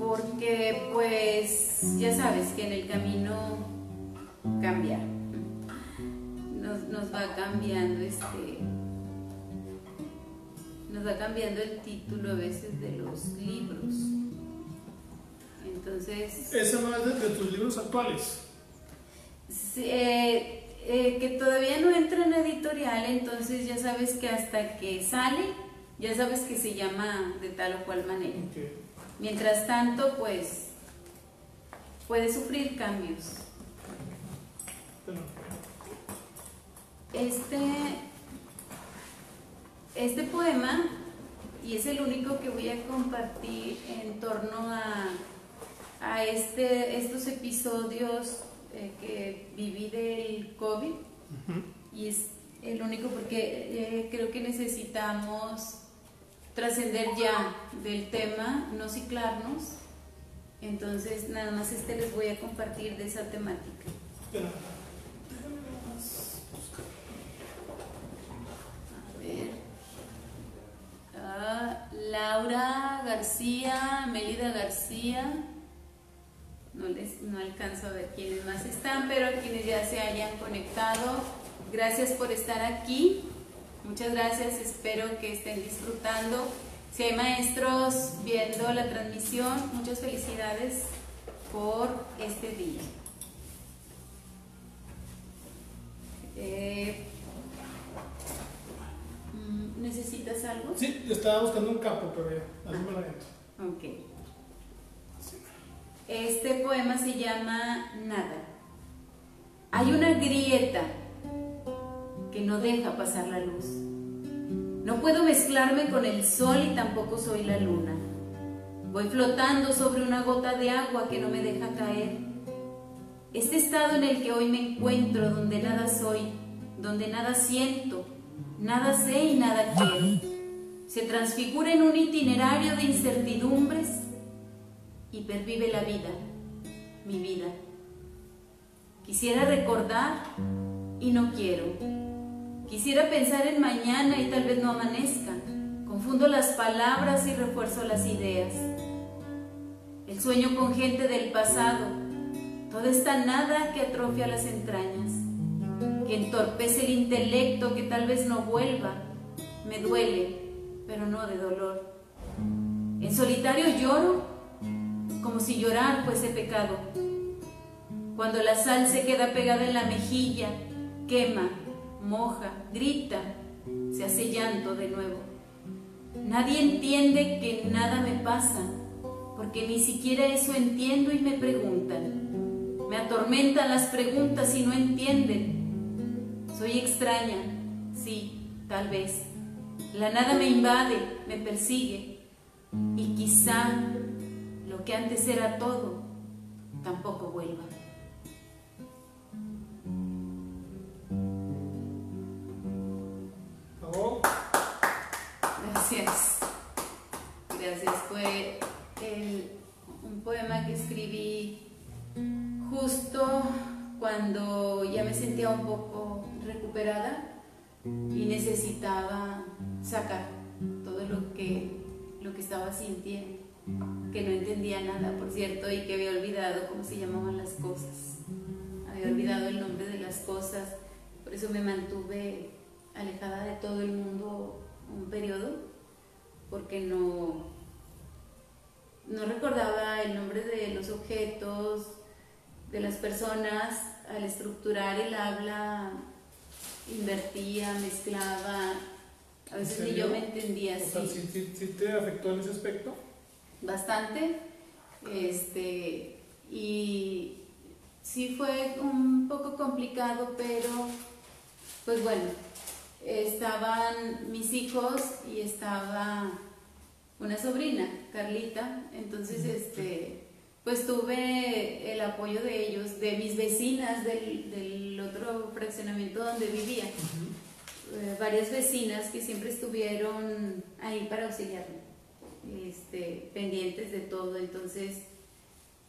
porque pues pues ya sabes que en el camino cambia, nos, nos va cambiando este, nos va cambiando el título a veces de los libros. Entonces, ¿eso no es de, de tus libros actuales? Eh, eh, que todavía no entra en editorial, entonces ya sabes que hasta que sale, ya sabes que se llama de tal o cual manera. Okay. Mientras tanto, pues, puede sufrir cambios. Este, este poema, y es el único que voy a compartir en torno a, a este, estos episodios eh, que viví del COVID, uh-huh. y es el único porque eh, creo que necesitamos trascender ya del tema, no ciclarnos. Entonces nada más este les voy a compartir de esa temática. A ver. Ah, Laura García, Melida García. No, les, no alcanzo a ver quiénes más están, pero quienes ya se hayan conectado, gracias por estar aquí, muchas gracias, espero que estén disfrutando. Si hay maestros viendo la transmisión, muchas felicidades por este día. Eh, ¿Necesitas algo? Sí, yo estaba buscando un capo, pero ya, así me lo meto. Ok. Este poema se llama Nada. Hay una grieta que no deja pasar la luz. No puedo mezclarme con el sol y tampoco soy la luna. Voy flotando sobre una gota de agua que no me deja caer. Este estado en el que hoy me encuentro, donde nada soy, donde nada siento, nada sé y nada quiero, se transfigura en un itinerario de incertidumbres y pervive la vida, mi vida. Quisiera recordar y no quiero. Quisiera pensar en mañana y tal vez no amanezca. Confundo las palabras y refuerzo las ideas. El sueño con gente del pasado, toda esta nada que atrofia las entrañas, que entorpece el intelecto que tal vez no vuelva. Me duele, pero no de dolor. En solitario lloro, como si llorar fuese pecado. Cuando la sal se queda pegada en la mejilla, quema, moja, grita, se hace llanto de nuevo. Nadie entiende que nada me pasa, porque ni siquiera eso entiendo y me preguntan. Me atormentan las preguntas y no entienden. Soy extraña, sí, tal vez. La nada me invade, me persigue, y quizá lo que antes era todo, tampoco vuelva. ¿Cómo? Gracias. Gracias. Fue el, un poema que escribí justo cuando ya me sentía un poco recuperada y necesitaba sacar todo lo que, lo que estaba sintiendo, que no entendía nada, por cierto, y que había olvidado cómo se llamaban las cosas, había olvidado el nombre de las cosas. Por eso me mantuve alejada de todo el mundo un periodo, porque no, no recordaba el nombre de los objetos, de las personas. Al estructurar el habla, invertía, mezclaba, a veces ni yo me entendía. O sea, ¿sí, sí, sí te afectó en ese aspecto? Bastante, este, y sí fue un poco complicado, pero pues bueno, estaban mis hijos y estaba una sobrina, Carlita, entonces este, pues tuve el apoyo de ellos, de mis vecinas del, del otro fraccionamiento donde vivía, uh-huh. eh, varias vecinas que siempre estuvieron ahí para auxiliarme. Este, pendientes de todo. Entonces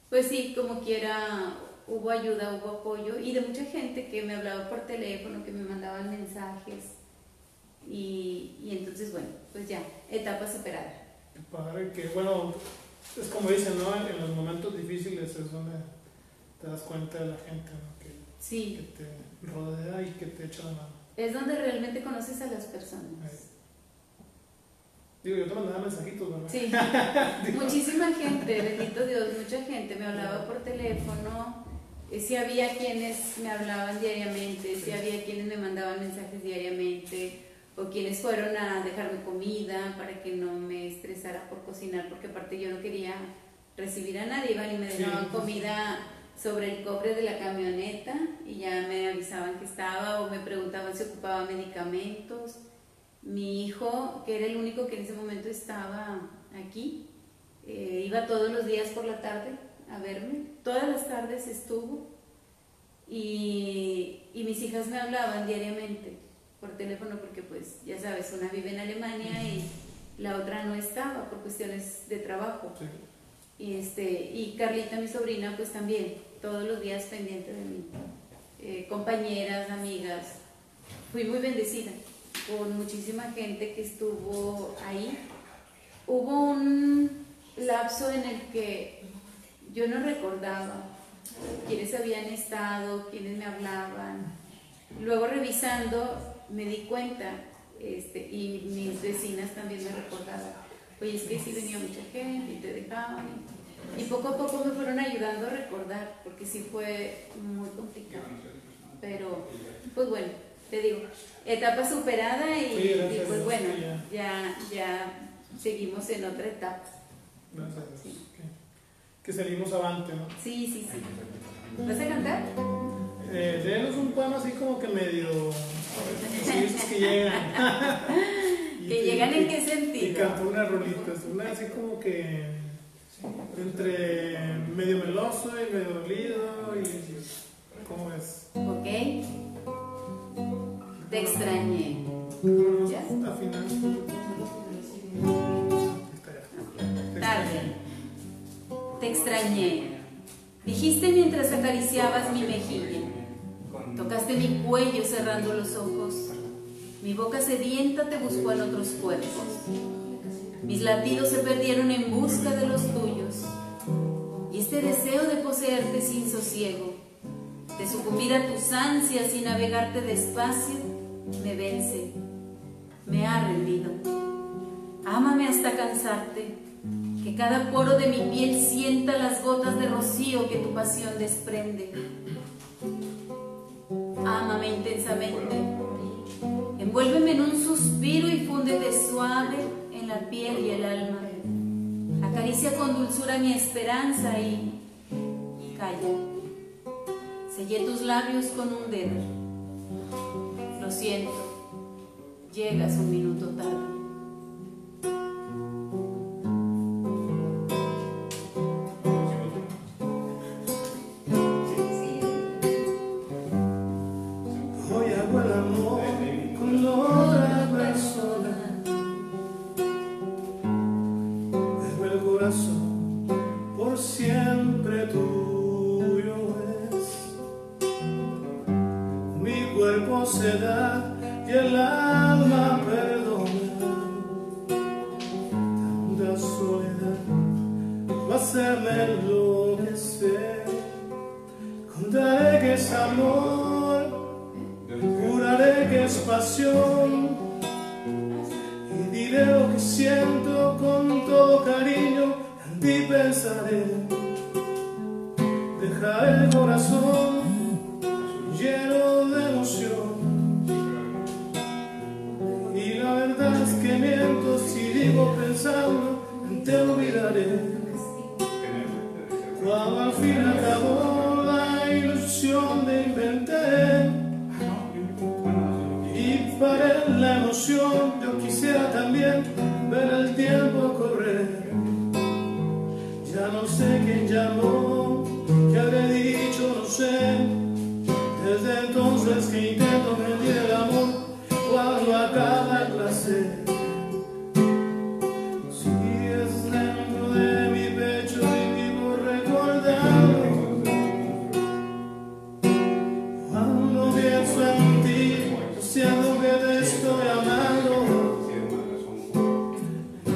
pues sí, como quiera hubo ayuda, hubo apoyo, y de mucha gente que me hablaba por teléfono, que me mandaban mensajes, y, y entonces bueno, pues ya, etapa superada. Qué padre, que bueno, Es como dicen, ¿no? En los momentos difíciles es donde te das cuenta de la gente, ¿no? Que, sí. que te rodea y que te echa la mano. Es donde realmente conoces a las personas. Sí. Digo, yo te mandaba mensajitos, ¿verdad? Sí. Muchísima gente, bendito Dios, mucha gente me hablaba por teléfono. Sí había quienes me hablaban diariamente, sí, sí había quienes me mandaban mensajes diariamente, o quienes fueron a dejarme comida para que no me estresara por cocinar, porque aparte yo no quería recibir a nadie, ¿vale? Y me dejaban sí, comida sobre el cofre de la camioneta y ya me avisaban que estaba, o me preguntaban si ocupaba medicamentos. Mi hijo, que era el único que en ese momento estaba aquí, eh, iba todos los días por la tarde a verme, todas las tardes estuvo, y, y mis hijas me hablaban diariamente por teléfono porque, pues, ya sabes, una vive en Alemania y la otra no estaba por cuestiones de trabajo. Sí. Y, este, y Carlita, mi sobrina, pues también, todos los días pendiente de mí, eh, compañeras, amigas. Fui muy bendecida con muchísima gente que estuvo ahí. Hubo un lapso en el que yo no recordaba quiénes habían estado, quiénes me hablaban. Luego, revisando, me di cuenta, este, y mis vecinas también me recordaban, oye, es que sí venía mucha gente y te dejaban. Y poco a poco me fueron ayudando a recordar, porque sí fue muy complicado. Pero, pues bueno, te digo, etapa superada y, sí, gracias, y pues bueno, ya, ya seguimos en otra etapa. Gracias. Sí. Que salimos avante, ¿no? Sí, sí, sí. ¿Vas a cantar? Eh, Denos un poema así como que medio... Los que llegan. ¿Que te, llegan en qué sentido? Y cantó unas rolitas, una así como que... Entre medio meloso y medio dolido y... ¿Cómo es? Ok. Te extrañé. ¿Ya? Hasta final. Está ya. Tarde. Te extrañé, dijiste mientras acariciabas mi mejilla, tocaste mi cuello cerrando los ojos, mi boca sedienta te buscó en otros cuerpos, mis latidos se perdieron en busca de los tuyos, y este deseo de poseerte sin sosiego, de sucumbir a tus ansias y navegarte despacio, me vence, me ha rendido. Ámame hasta cansarte, que cada poro de mi piel sienta las gotas de rocío que tu pasión desprende. Ámame intensamente, envuélveme en un suspiro y fúndete suave en la piel y el alma. Acaricia con dulzura mi esperanza y calla. Sellé tus labios con un dedo. Lo siento, llegas un minuto tarde.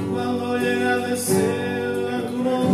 Cuando llega el deseo a tu nombre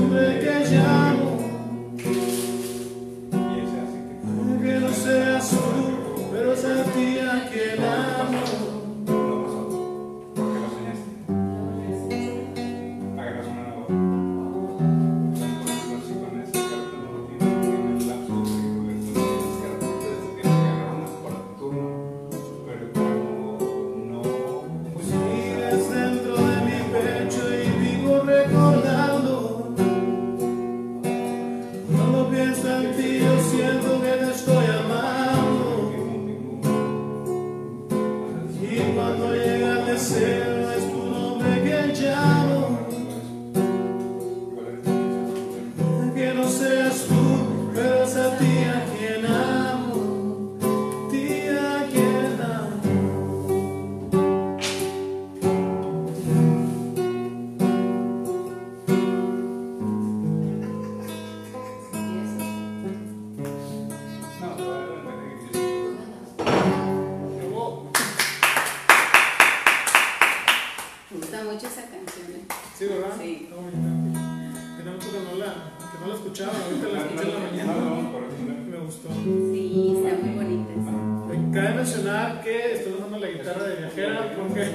No la escuchaba, ahorita la escuché en la mañana. No, no, por eso me gustó. Sí, está muy bonita. Cabe mencionar que estoy usando la guitarra de Viajera porque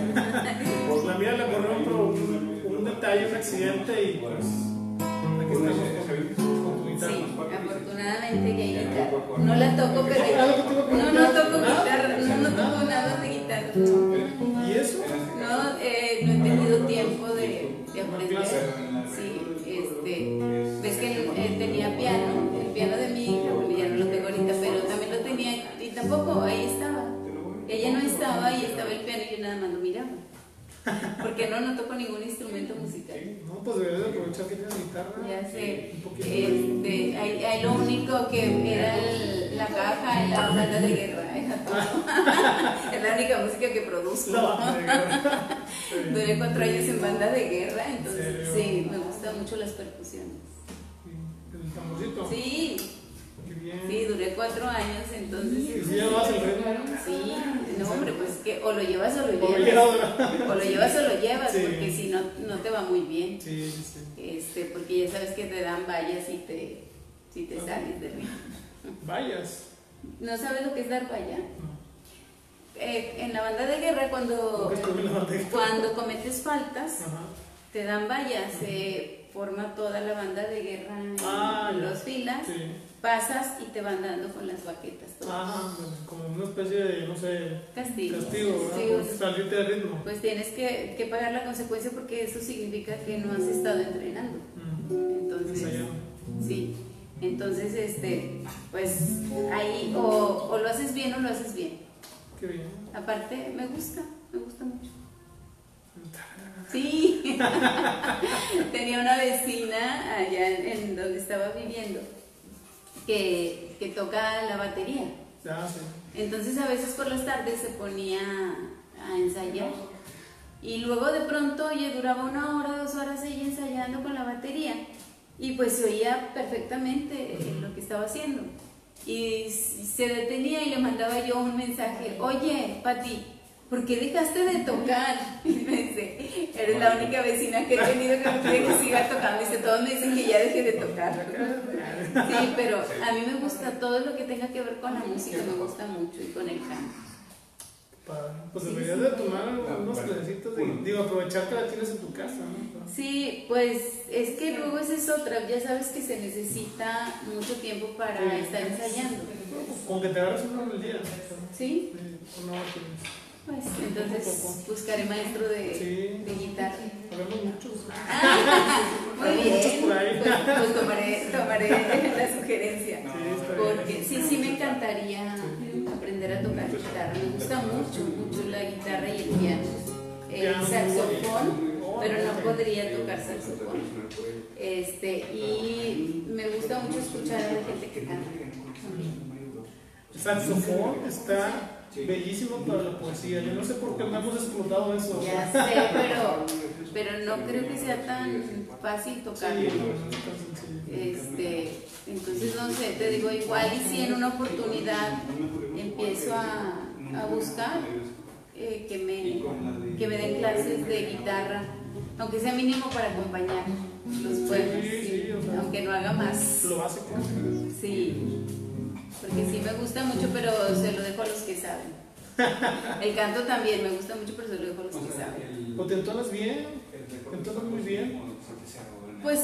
la mía le corrió un, un detalle, un accidente y pues aquí estamos con tu guitarra. Sí, afortunadamente que hay guitarra. No la toco, pero no, no toco guitarra, no, no toco nada de guitarra. ¿Y eso? No, eh, no he tenido tiempo de, de aprender. Sí, este, ves que eh, tenía piano, el piano de mi hija, porque ya no lo tengo ahorita, pero también lo tenía y tampoco, ahí estaba. Ella no estaba y estaba el piano y yo nada más lo miraba. Porque no, no toco ningún instrumento musical. No, pues deberías aprovechar que tienes guitarra. Ya sé. Este, ahí, ahí lo único que era el, la caja en la banda de guerra. ¿Eh? Es la única música que produzco. No, duré cuatro años en banda de guerra, entonces ¿en sí, me gustan mucho las percusiones. ¿El tamborcito? Sí. Qué bien. Sí, duré cuatro años, entonces. ¿Y si llevas el ritmo? Sí, no, hombre, pues que o lo llevas o lo llevas. O lo llevas o lo llevas, sí. Porque si no, no te va muy bien. Sí, sí. Este, porque ya sabes que te dan vallas y te, si te sales de ritmo. ¿Vallas? ¿No sabes lo que es dar valla? No. Eh, en la banda de guerra cuando, eh, cuando cometes faltas, ajá, te dan vallas, se eh, forma toda la banda de guerra en ah, las filas, sí, pasas y te van dando con las baquetas. Ajá, como una especie de, no sé, castigo, castigo sí, pues, salirte del ritmo. Pues tienes que, que pagar la consecuencia porque eso significa que no has estado entrenando. Uh-huh. Entonces, ensayado. Sí. Entonces, este, pues ahí o, o lo haces bien o lo haces bien. Qué bien. Aparte, me gusta, me gusta mucho. Sí. Tenía una vecina allá en donde estaba viviendo que, que toca la batería. Ah, sí. Entonces, a veces por las tardes se ponía a ensayar. Y luego de pronto, oye, duraba una hora, dos horas ella ensayando con la batería. Y pues se oía perfectamente lo que estaba haciendo. Y se detenía y le mandaba yo un mensaje: oye, Pati, ¿por qué dejaste de tocar? Y pensé, eres la única vecina que he tenido que me pide que siga tocando. Y dice, todos me dicen que ya dejé de tocar. Sí, pero a mí me gusta todo lo que tenga que ver con la música, me gusta mucho, y con el canto. Pues deberías de tomar unos clasitos de, digo, aprovechar que la tienes en tu casa, ¿no? Sí, pues es que luego esa es otra, ya sabes que se necesita mucho tiempo para sí, estar ensayando. Con que te agarres una hora al día. ¿Sí? Sí, una hora al día. Pues entonces buscaré maestro de, sí, de guitarra. Habemos muchos. Ah, muy bien, pues, pues tomaré, tomaré la sugerencia. Sí, porque sí, sí me encantaría aprender a tocar guitarra, me gusta mucho, mucho la guitarra y el piano, el saxofón, pero no podría tocar saxofón, este, y me gusta mucho escuchar a la gente que canta. El saxofón está bellísimo para la poesía, yo no sé por qué no hemos explotado eso. Ya sé, pero, pero no creo que sea tan fácil tocarlo. Este, entonces, no sé, te digo, igual y si en una oportunidad empiezo a, a buscar eh, que, me, que me den clases de guitarra, aunque sea mínimo para acompañar los pueblos, sí, sí, o sea, aunque no haga más. Lo básico. Sí. Porque sí me gusta mucho, pero se lo dejo a los que saben. El canto también me gusta mucho, pero se lo dejo a los que saben. ¿O te entonas bien? ¿Te entonas muy bien? Pues,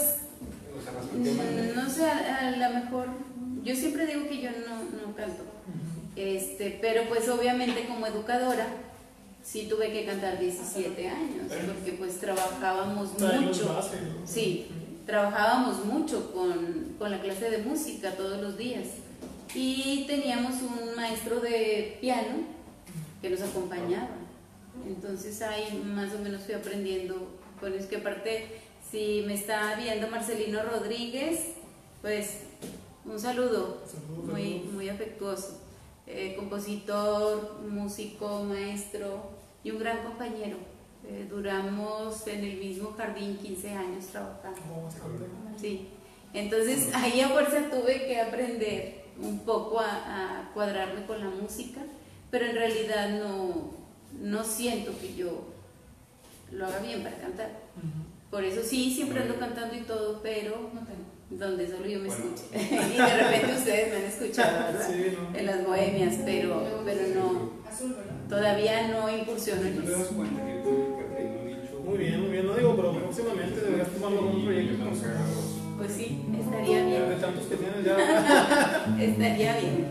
no sé, a lo mejor, yo siempre digo que yo no, no canto, este, pero pues obviamente como educadora sí tuve que cantar diecisiete años, porque pues trabajábamos mucho, sí, trabajábamos mucho con, con la clase de música todos los días. Y teníamos un maestro de piano que nos acompañaba. Entonces ahí más o menos fui aprendiendo con eso, que aparte, si me está viendo Marcelino Rodríguez, pues un saludo muy, muy afectuoso. Eh, compositor, músico, maestro y un gran compañero. Eh, duramos en el mismo jardín quince años trabajando. Sí. Entonces ahí a fuerza tuve que aprender un poco a, a cuadrarme con la música, pero en realidad no, no siento que yo lo haga bien para cantar. Por eso sí, siempre ando cantando y todo, pero donde solo yo me bueno. escucho y de repente ustedes me han escuchado, ¿verdad? Sí, no. En las bohemias, pero, pero no, Azul, todavía no incursiono en eso. Muy bien, muy bien, no digo, pero próximamente deberías tomarlo como un proyecto. Pues sí, estaría bien. De tantos que tienes ya. Estaría bien.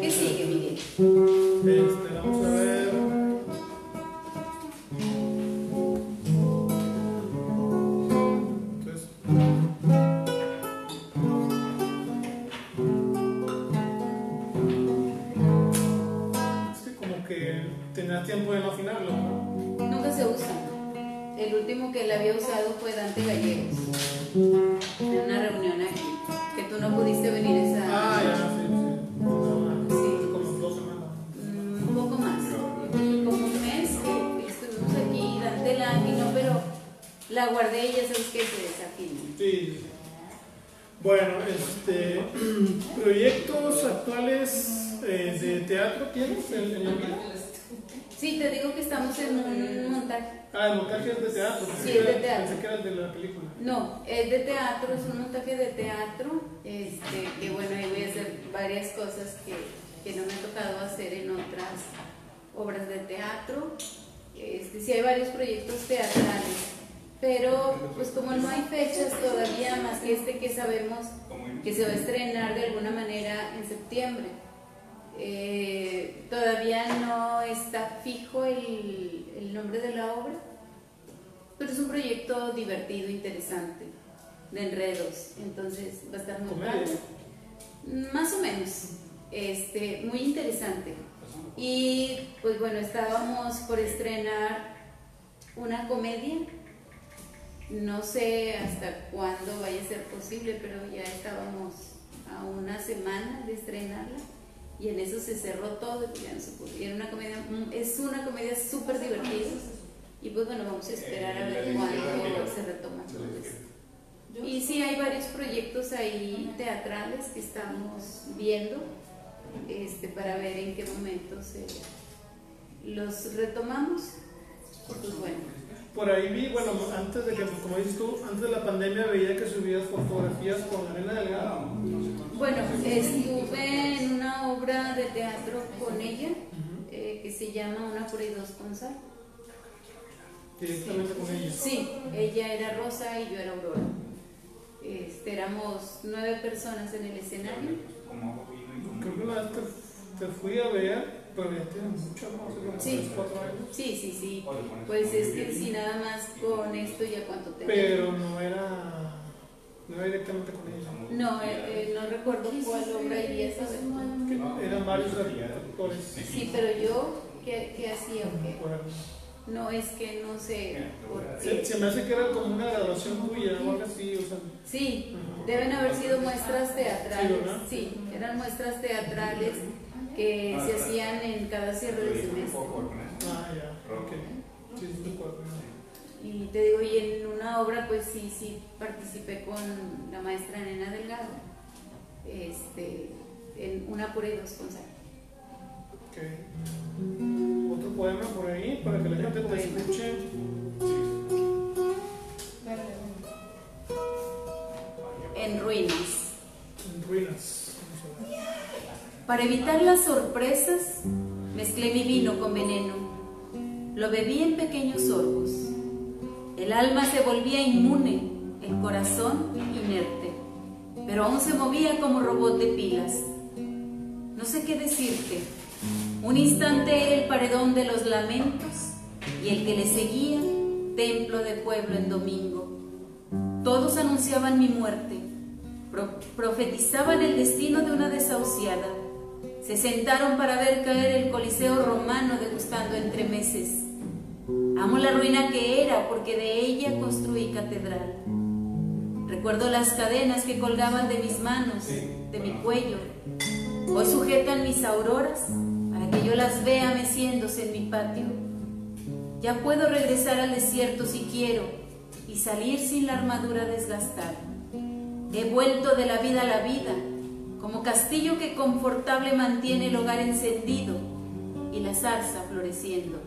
¿Qué sigue, Miguel? Este, vamos a ver. Tiempo de no afinarlo. Nunca se usa. El último que la había usado fue Dante Gallegos. En una reunión aquí. Que tú no pudiste venir esa. Ah, ya, sí, sí. No, sí. Como dos semanas. Mm, un poco más. Como un mes que estuvimos aquí y Dante la afinó, pero la guardé y ya sabes que se desafinó. Sí. Bueno, este. ¿Proyectos actuales eh, de teatro tienes en, en la vida? Sí, te digo que estamos en un montaje. Ah, el montaje es de teatro. Sí, es de teatro. Pensé que era el de la película. No, es de teatro, es un montaje de teatro, este, que bueno, ahí voy a hacer varias cosas que, que no me ha tocado hacer en otras obras de teatro. Este, sí hay varios proyectos teatrales, pero pues como no hay fechas todavía más que este que sabemos que se va a estrenar de alguna manera en septiembre. Eh, todavía no está fijo el, el nombre de la obra, pero es un proyecto divertido, interesante, de enredos, entonces va a estar muy padre, más o menos, este, muy interesante. Y pues bueno, estábamos por estrenar una comedia, no sé hasta cuándo vaya a ser posible, pero ya estábamos a una semana de estrenarla. Y en eso se cerró todo y ya no se pudo. Y era una comedia, es una comedia súper divertida. Y pues bueno, vamos a esperar a ver cuándo se retoma todo esto. Y sí, hay varios proyectos ahí teatrales que estamos viendo este, para ver en qué momento se los retomamos. Pues bueno. Por ahí vi, bueno, antes de que, como dices tú, antes de la pandemia veía que subías fotografías con Lorena Delgado. Bueno, estuve en una obra de teatro con ella, uh-huh. eh, que se llama Una por y dos con sal. ¿Directamente sí, con ella? Sí, ella era Rosa y yo era Aurora. Este, éramos nueve personas en el escenario. Creo que una vez te, te fui a ver, pero ya tiene mucho más, sí, cuatro años. Sí, sí, sí. Pues es que si nada más con esto ya cuánto te. Pero no era... No directamente con ella. No, eh, no recuerdo cuál obra iría esa vez. Eran varios actores. Sí, pero yo, ¿qué, qué hacía o qué? No, es que no sé. Se, se me hace que era como una graduación tuya o algo así. O sea. Sí, deben haber sido muestras teatrales. Sí, eran muestras teatrales que se hacían en cada cierre del semestre. Ah, ya, ok. Sí, sí, sí. Y te digo, y en una obra pues sí, sí participé con la maestra Nena Delgado, este, en Una por y dos con sal. Okay. Otro poema por ahí para que la gente te escuche. En ruinas. En ruinas. Para evitar las sorpresas, mezclé mi vino con veneno. Lo bebí en pequeños sorbos. El alma se volvía inmune, el corazón inerte, pero aún se movía como robot de pilas. No sé qué decirte. Un instante era el paredón de los lamentos y el que le seguía, templo de pueblo en domingo. Todos anunciaban mi muerte, pro- profetizaban el destino de una desahuciada. Se sentaron para ver caer el Coliseo romano degustando entremeses. Amo la ruina que era, porque de ella construí catedral. Recuerdo las cadenas que colgaban de mis manos, de mi cuello. Hoy sujetan mis auroras, para que yo las vea meciéndose en mi patio. Ya puedo regresar al desierto si quiero, y salir sin la armadura desgastada. He vuelto de la vida a la vida, como castillo que confortable mantiene el hogar encendido y la zarza floreciendo.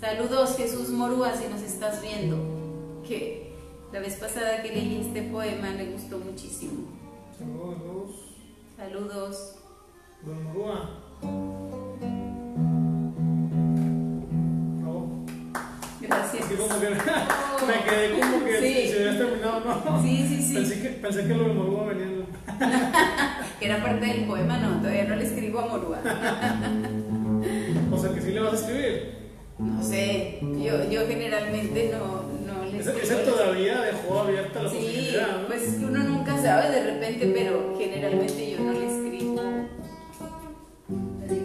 Saludos Jesús Morúa si nos estás viendo. que la vez pasada que leí este poema le gustó muchísimo. Saludos. Saludos. Gracias. Sí, como que oh. Me quedé como que sí. Si, si habías terminado, ¿no? Sí, sí, sí. Pensé que, pensé que lo de Morúa venía. Que era parte del poema, no, todavía no le escribo a Morúa. O sea, que sí le vas a escribir. No sé, yo, yo generalmente no, no le escribo. Esa todavía dejó abierta la posibilidad. Sí, ¿no? Pues es que uno nunca sabe de repente, pero generalmente yo no le escribo.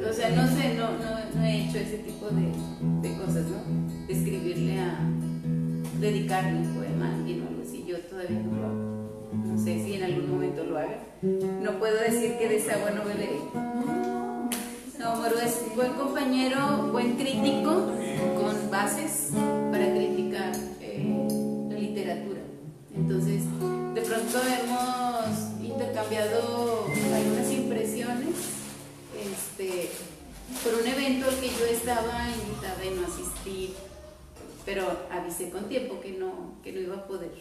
O sea, no sé, no, no, no he hecho ese tipo de, de cosas, ¿no? De escribirle a... dedicarle un poema a alguien o algo así, yo todavía no lo hago. No sé si en algún momento lo haga. No puedo decir que de esa agua no beberé. No, Morúa es un buen compañero, buen crítico, con bases para criticar eh, la literatura. Entonces, de pronto hemos intercambiado algunas impresiones este, por un evento al que yo estaba invitada y no asistí, pero avisé con tiempo que no, que no iba a poder,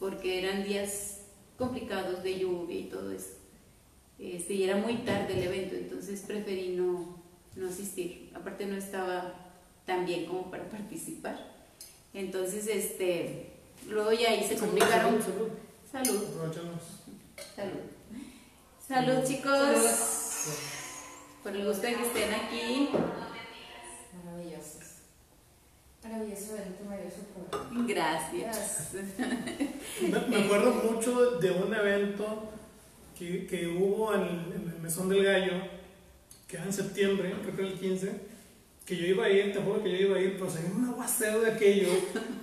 porque eran días complicados de lluvia y todo eso. Este, y era muy tarde el evento, entonces preferí no, no asistir. Aparte no estaba tan bien como para participar. Entonces, este, luego ya ahí se complicaron. Salud. Salud. Salud. Salud, chicos. Salud. Por el gusto de que estén aquí. Maravillosos. Maravilloso evento, maravilloso programa. Gracias. Me, me acuerdo mucho de un evento que, que hubo en el, en el Mesón del Gallo, que era en septiembre, creo que era el quince, que yo iba a ir, te juro que yo iba a ir, pero se dio un aguacero de aquello,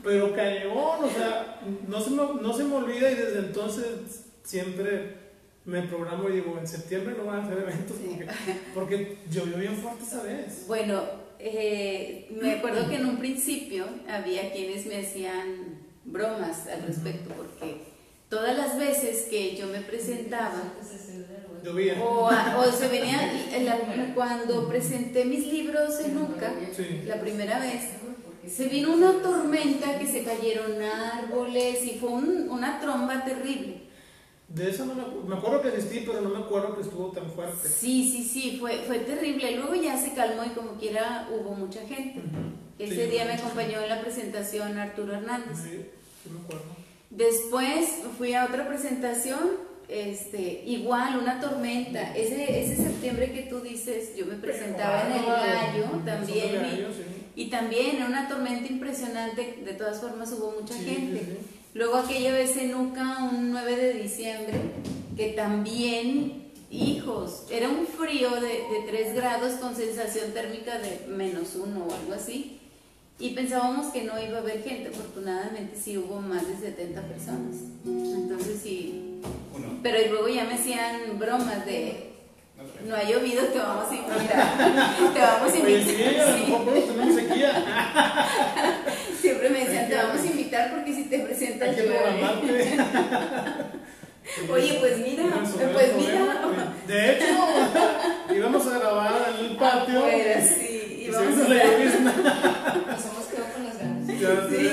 pero callejón, o sea, no se, me, no se me olvida y desde entonces siempre me programo y digo, en septiembre no van a hacer eventos, porque, porque llovió bien fuerte esa vez. Bueno, eh, me acuerdo que en un principio había quienes me hacían bromas al respecto, porque... todas las veces que yo me presentaba o, a, o se venía la, cuando presenté mis libros en U C A, sí, la primera vez se vino una tormenta que se cayeron árboles y fue un, una tromba terrible. De eso no me, me acuerdo que asistí, pero no me acuerdo que estuvo tan fuerte. Sí, sí, sí, fue, fue terrible. Luego ya se calmó y como quiera hubo mucha gente. Uh-huh. Ese sí, día me acompañó en la presentación Arturo Hernández. Sí, sí me acuerdo. Después fui a otra presentación, este, igual, una tormenta. Ese, ese septiembre que tú dices, yo me presentaba en El Gallo también. Y, y también era una tormenta impresionante, de todas formas hubo mucha gente. Luego aquella vez en U C A, un nueve de diciembre, que también, hijos, era un frío de, de tres grados con sensación térmica de menos uno o algo así. Y pensábamos que no iba a haber gente, afortunadamente sí hubo más de setenta personas. Entonces sí. Uno. Pero luego ya me hacían bromas de no, no ha llovido, te vamos a invitar. Te vamos a invitar. Sí. Siempre me decían, te vamos a invitar porque si te presentas llueve. Oye, pues mira, pues mira. De hecho, íbamos a grabar en el patio. Vamos a estar... Nos hemos quedado con las ganas. Sí,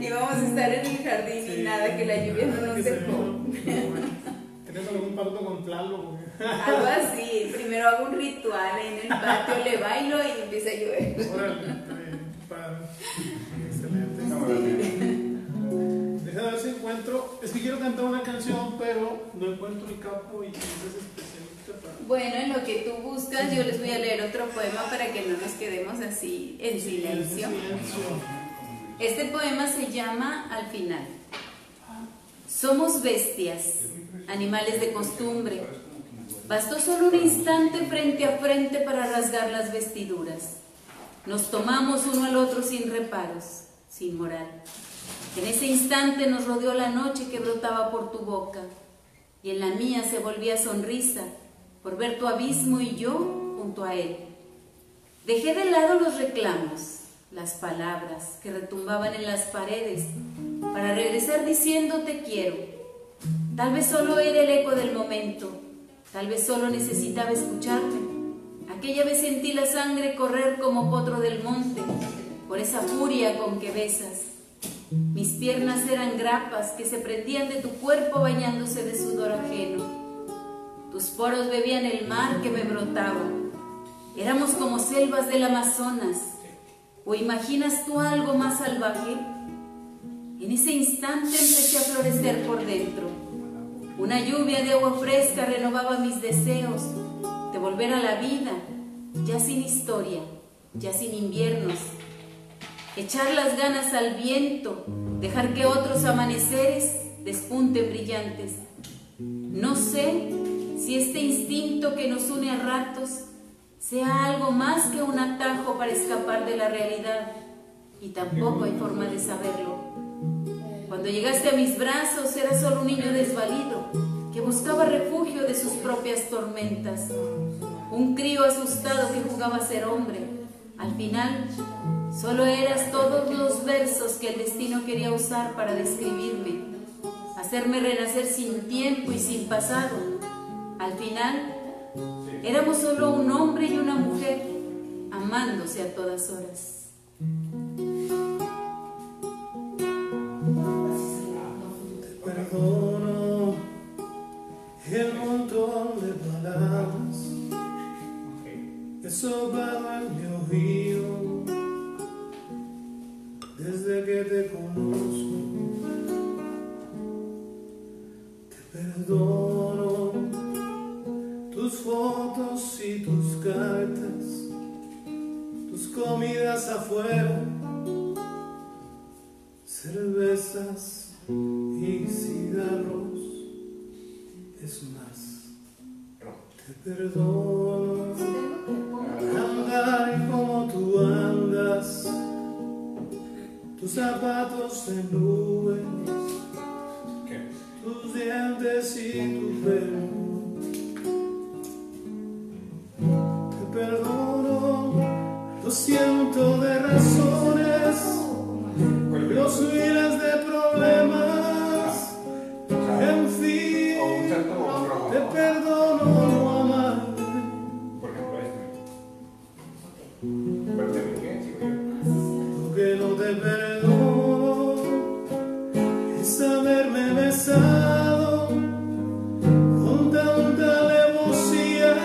y vamos a estar en el jardín sí, y nada, que la lluvia no nos dejó. ¿Tienes algún pacto con Tlaloc? Algo así, primero hago un ritual en el patio, le bailo y empieza a llover. Órale, padre. Excelente. Sí. Déjame ver si encuentro. Es que quiero cantar una canción, pero no encuentro el capo y entonces especial. Bueno, en lo que tú buscas, yo les voy a leer otro poema para que no nos quedemos así en silencio. Este poema se llama Al final. Somos bestias, animales de costumbre. Bastó solo un instante frente a frente para rasgar las vestiduras. Nos tomamos uno al otro sin reparos, sin moral. En ese instante nos rodeó la noche que brotaba por tu boca, y en la mía se volvía sonrisa por ver tu abismo y yo junto a él. Dejé de lado los reclamos, las palabras que retumbaban en las paredes, para regresar diciendo te quiero. Tal vez solo era el eco del momento, tal vez solo necesitaba escucharme. Aquella vez sentí la sangre correr como potro del monte, por esa furia con que besas. Mis piernas eran grapas que se prendían de tu cuerpo bañándose de sudor ajeno. Tus poros bebían el mar que me brotaba. Éramos como selvas del Amazonas. ¿O imaginas tú algo más salvaje? En ese instante empecé a florecer por dentro. Una lluvia de agua fresca renovaba mis deseos de volver a la vida, ya sin historia, ya sin inviernos. Echar las ganas al viento, dejar que otros amaneceres despunten brillantes. No sé si este instinto que nos une a ratos sea algo más que un atajo para escapar de la realidad, y tampoco hay forma de saberlo. Cuando llegaste a mis brazos eras solo un niño desvalido que buscaba refugio de sus propias tormentas, un crío asustado que jugaba a ser hombre. Al final solo eras todos los versos que el destino quería usar para describirme, hacerme renacer sin tiempo y sin pasado. Al final, éramos solo un hombre y una mujer, amándose a todas horas. Te perdono el montón de palabras que he soplado en mi oído. Desde que te conozco, te perdono tus fotos y tus cartas, tus comidas afuera, cervezas y cigarros. Es más, te perdono andar como tú andas, tus zapatos en nubes, tus dientes y tu pelo. Te perdono los cientos de razones, los miles de problemas. En fin, te perdono no amarte. Por ejemplo, este. Lo que no te perdono haberme besado con tanta devoción.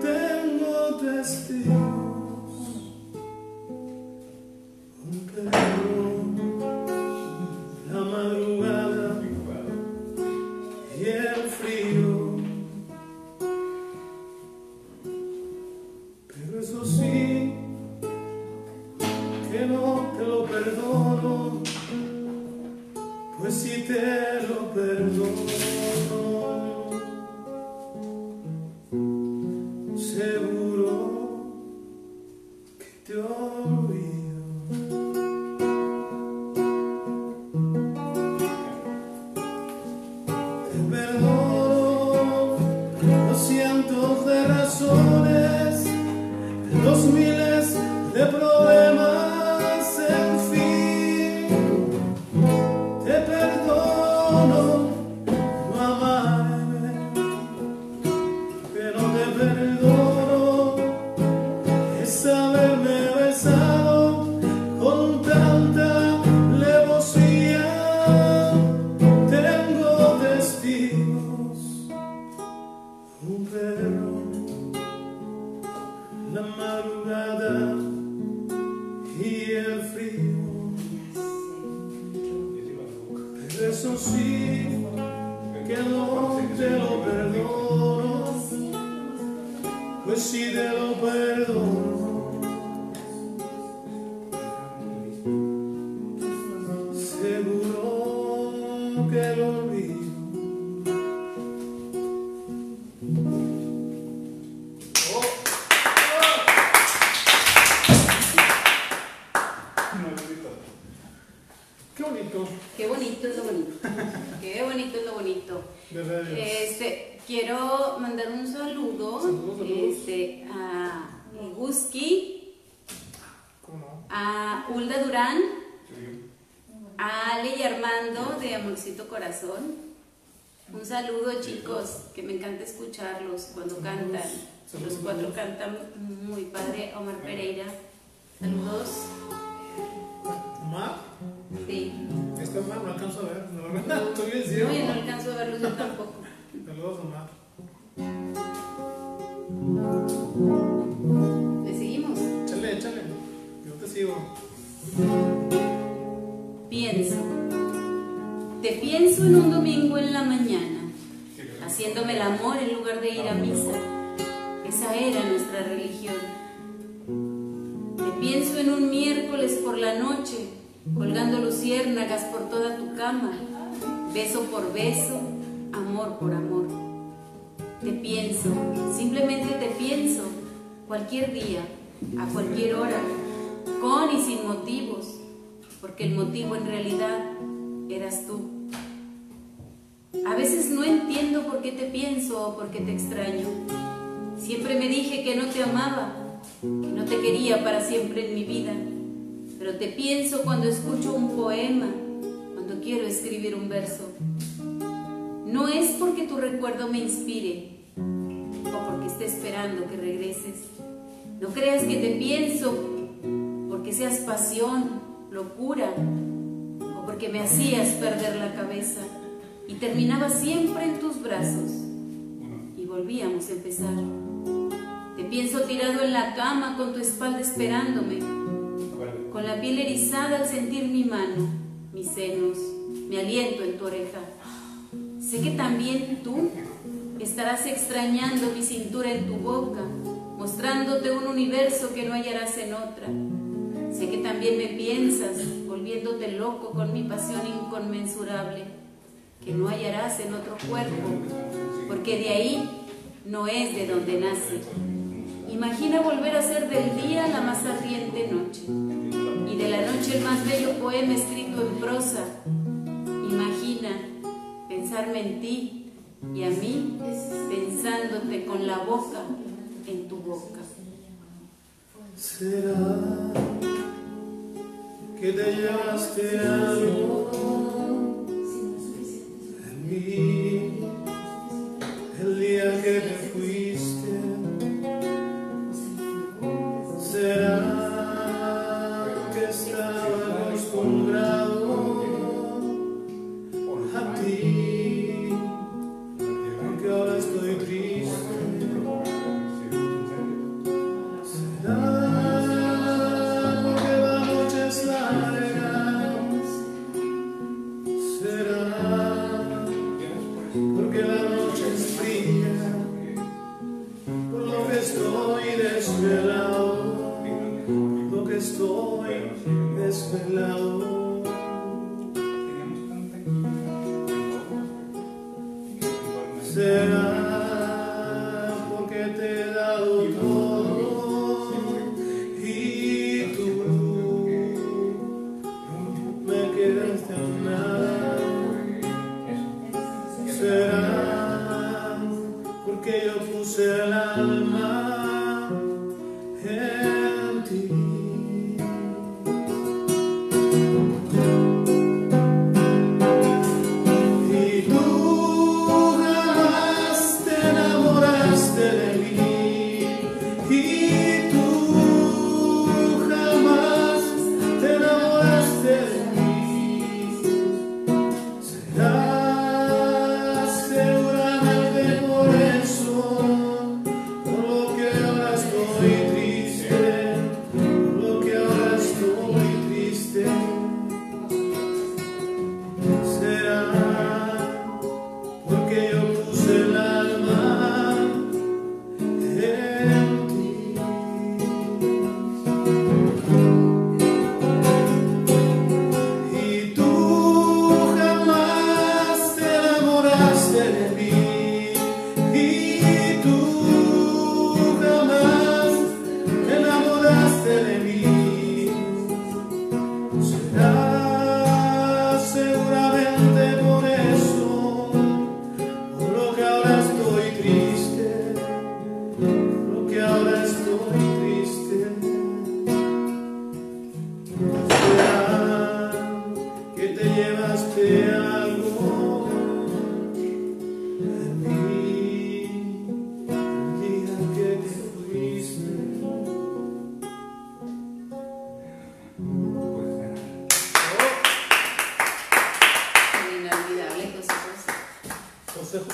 Tengo testigos, un perdón, la madrugada y el frío. Pero eso sí, que no te lo perdono. Pues si te lo perdono, seguro que te olvido. Te perdono los cientos de razones, los miles de problemas. Cuando cantan, los cuatro cantan muy padre. Omar Pereira, saludos. ¿Omar? Sí. Este Omar no alcanzo a ver, la verdad. Estoy bien, sí, no, no alcanzo a verlo yo tampoco. Saludos, Omar. ¿Le seguimos? Échale, échale. Yo te sigo. Pienso. Te pienso en un domingo en la mañana, haciéndome el amor en lugar de ir a misa. Esa era nuestra religión. Te pienso en un miércoles por la noche, colgando luciérnagas por toda tu cama, beso por beso, amor por amor. Te pienso, simplemente te pienso, cualquier día, a cualquier hora, con y sin motivos, porque el motivo en realidad eras tú. A veces no entiendo por qué te pienso o por qué te extraño. Siempre me dije que no te amaba, que no te quería para siempre en mi vida, pero te pienso cuando escucho un poema, cuando quiero escribir un verso. No es porque tu recuerdo me inspire o porque esté esperando que regreses. No creas que te pienso porque seas pasión, locura, o porque me hacías perder la cabeza y terminaba siempre en tus brazos y volvíamos a empezar. Te pienso tirado en la cama con tu espalda esperándome, con la piel erizada al sentir mi mano, mis senos, mi aliento en tu oreja. Sé que también tú estarás extrañando mi cintura en tu boca, mostrándote un universo que no hallarás en otra. Sé que también me piensas, volviéndote loco con mi pasión inconmensurable, que no hallarás en otro cuerpo, porque de ahí no es de donde nace. Imagina volver a ser del día la más ardiente noche y de la noche el más bello poema escrito en prosa. Imagina pensarme en ti y a mí pensándote con la boca en tu boca. ¿Será que te llevaste algo de mí el día que te fuiste? ¿Será que estaba acostumbrado a ti? Porque ahora estoy triste. ¿Será porque la noche es larga? ¿Será porque la noche es fría? Por lo que estoy desvelado. Estoy desvelado. Será porque te he dado todo y tú me quedaste a un lado. Será porque yo puse el alma en ti.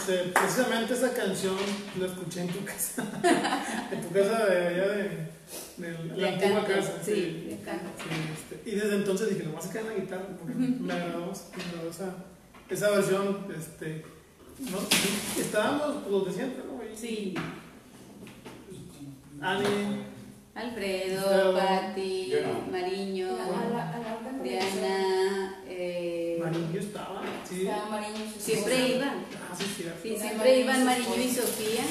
este, precisamente esa canción la escuché en tu casa, en tu casa de allá de, de la le antigua canto, casa. Sí, sí, le encanta. Sí, este, y desde entonces dije, lo vas a sacar en la guitarra, porque me agradó, me agradó esa, esa versión, este, ¿no? Estábamos los de siempre, ¿no? Y, sí. Ale, Alfredo, Pati, no. Mariño, a la, a la Diana, eh, Mariño estaba, sí. Estaba Mariño, siempre sí, iban, ah, sí, sí, sí, siempre Mariño iban Mariño y Sofía,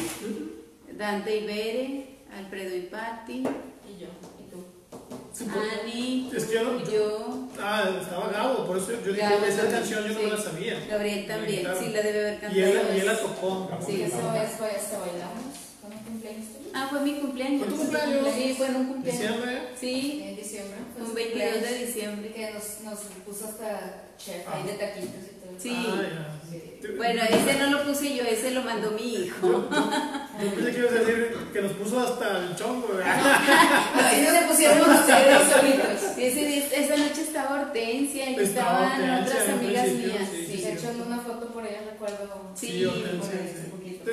Dante y Bere, Alfredo y Pati, y yo, y tú, sí, pues, Ani, es que yo, no, yo, yo, ah, estaba Gabo, por eso yo dije, esa canción yo sí, no la sabía, Gabriel también, la sí la debe haber cantado, y él, y él la tocó, sí, eso es, fue hasta bailamos. Ah, fue mi cumpleaños. ¿Fue tu cumpleaños? Sí, fue en un cumpleaños. ¿Diciembre? Sí. En diciembre. Un veintidós de diciembre. Que nos, nos puso hasta chef ahí de taquitos y todo. Sí. Ah, ya. Sí. Bueno, ese no lo puse yo, ese lo mandó mi hijo. Yo, yo pensé que ibas a decir que nos puso hasta el chongo, ¿verdad? No, ese le pusieron ustedes solitos. Sí, esa noche estaba Hortensia y estaban otras amigas mías. Sí, se echó una foto por ella, recuerdo. Sí, Hortensia.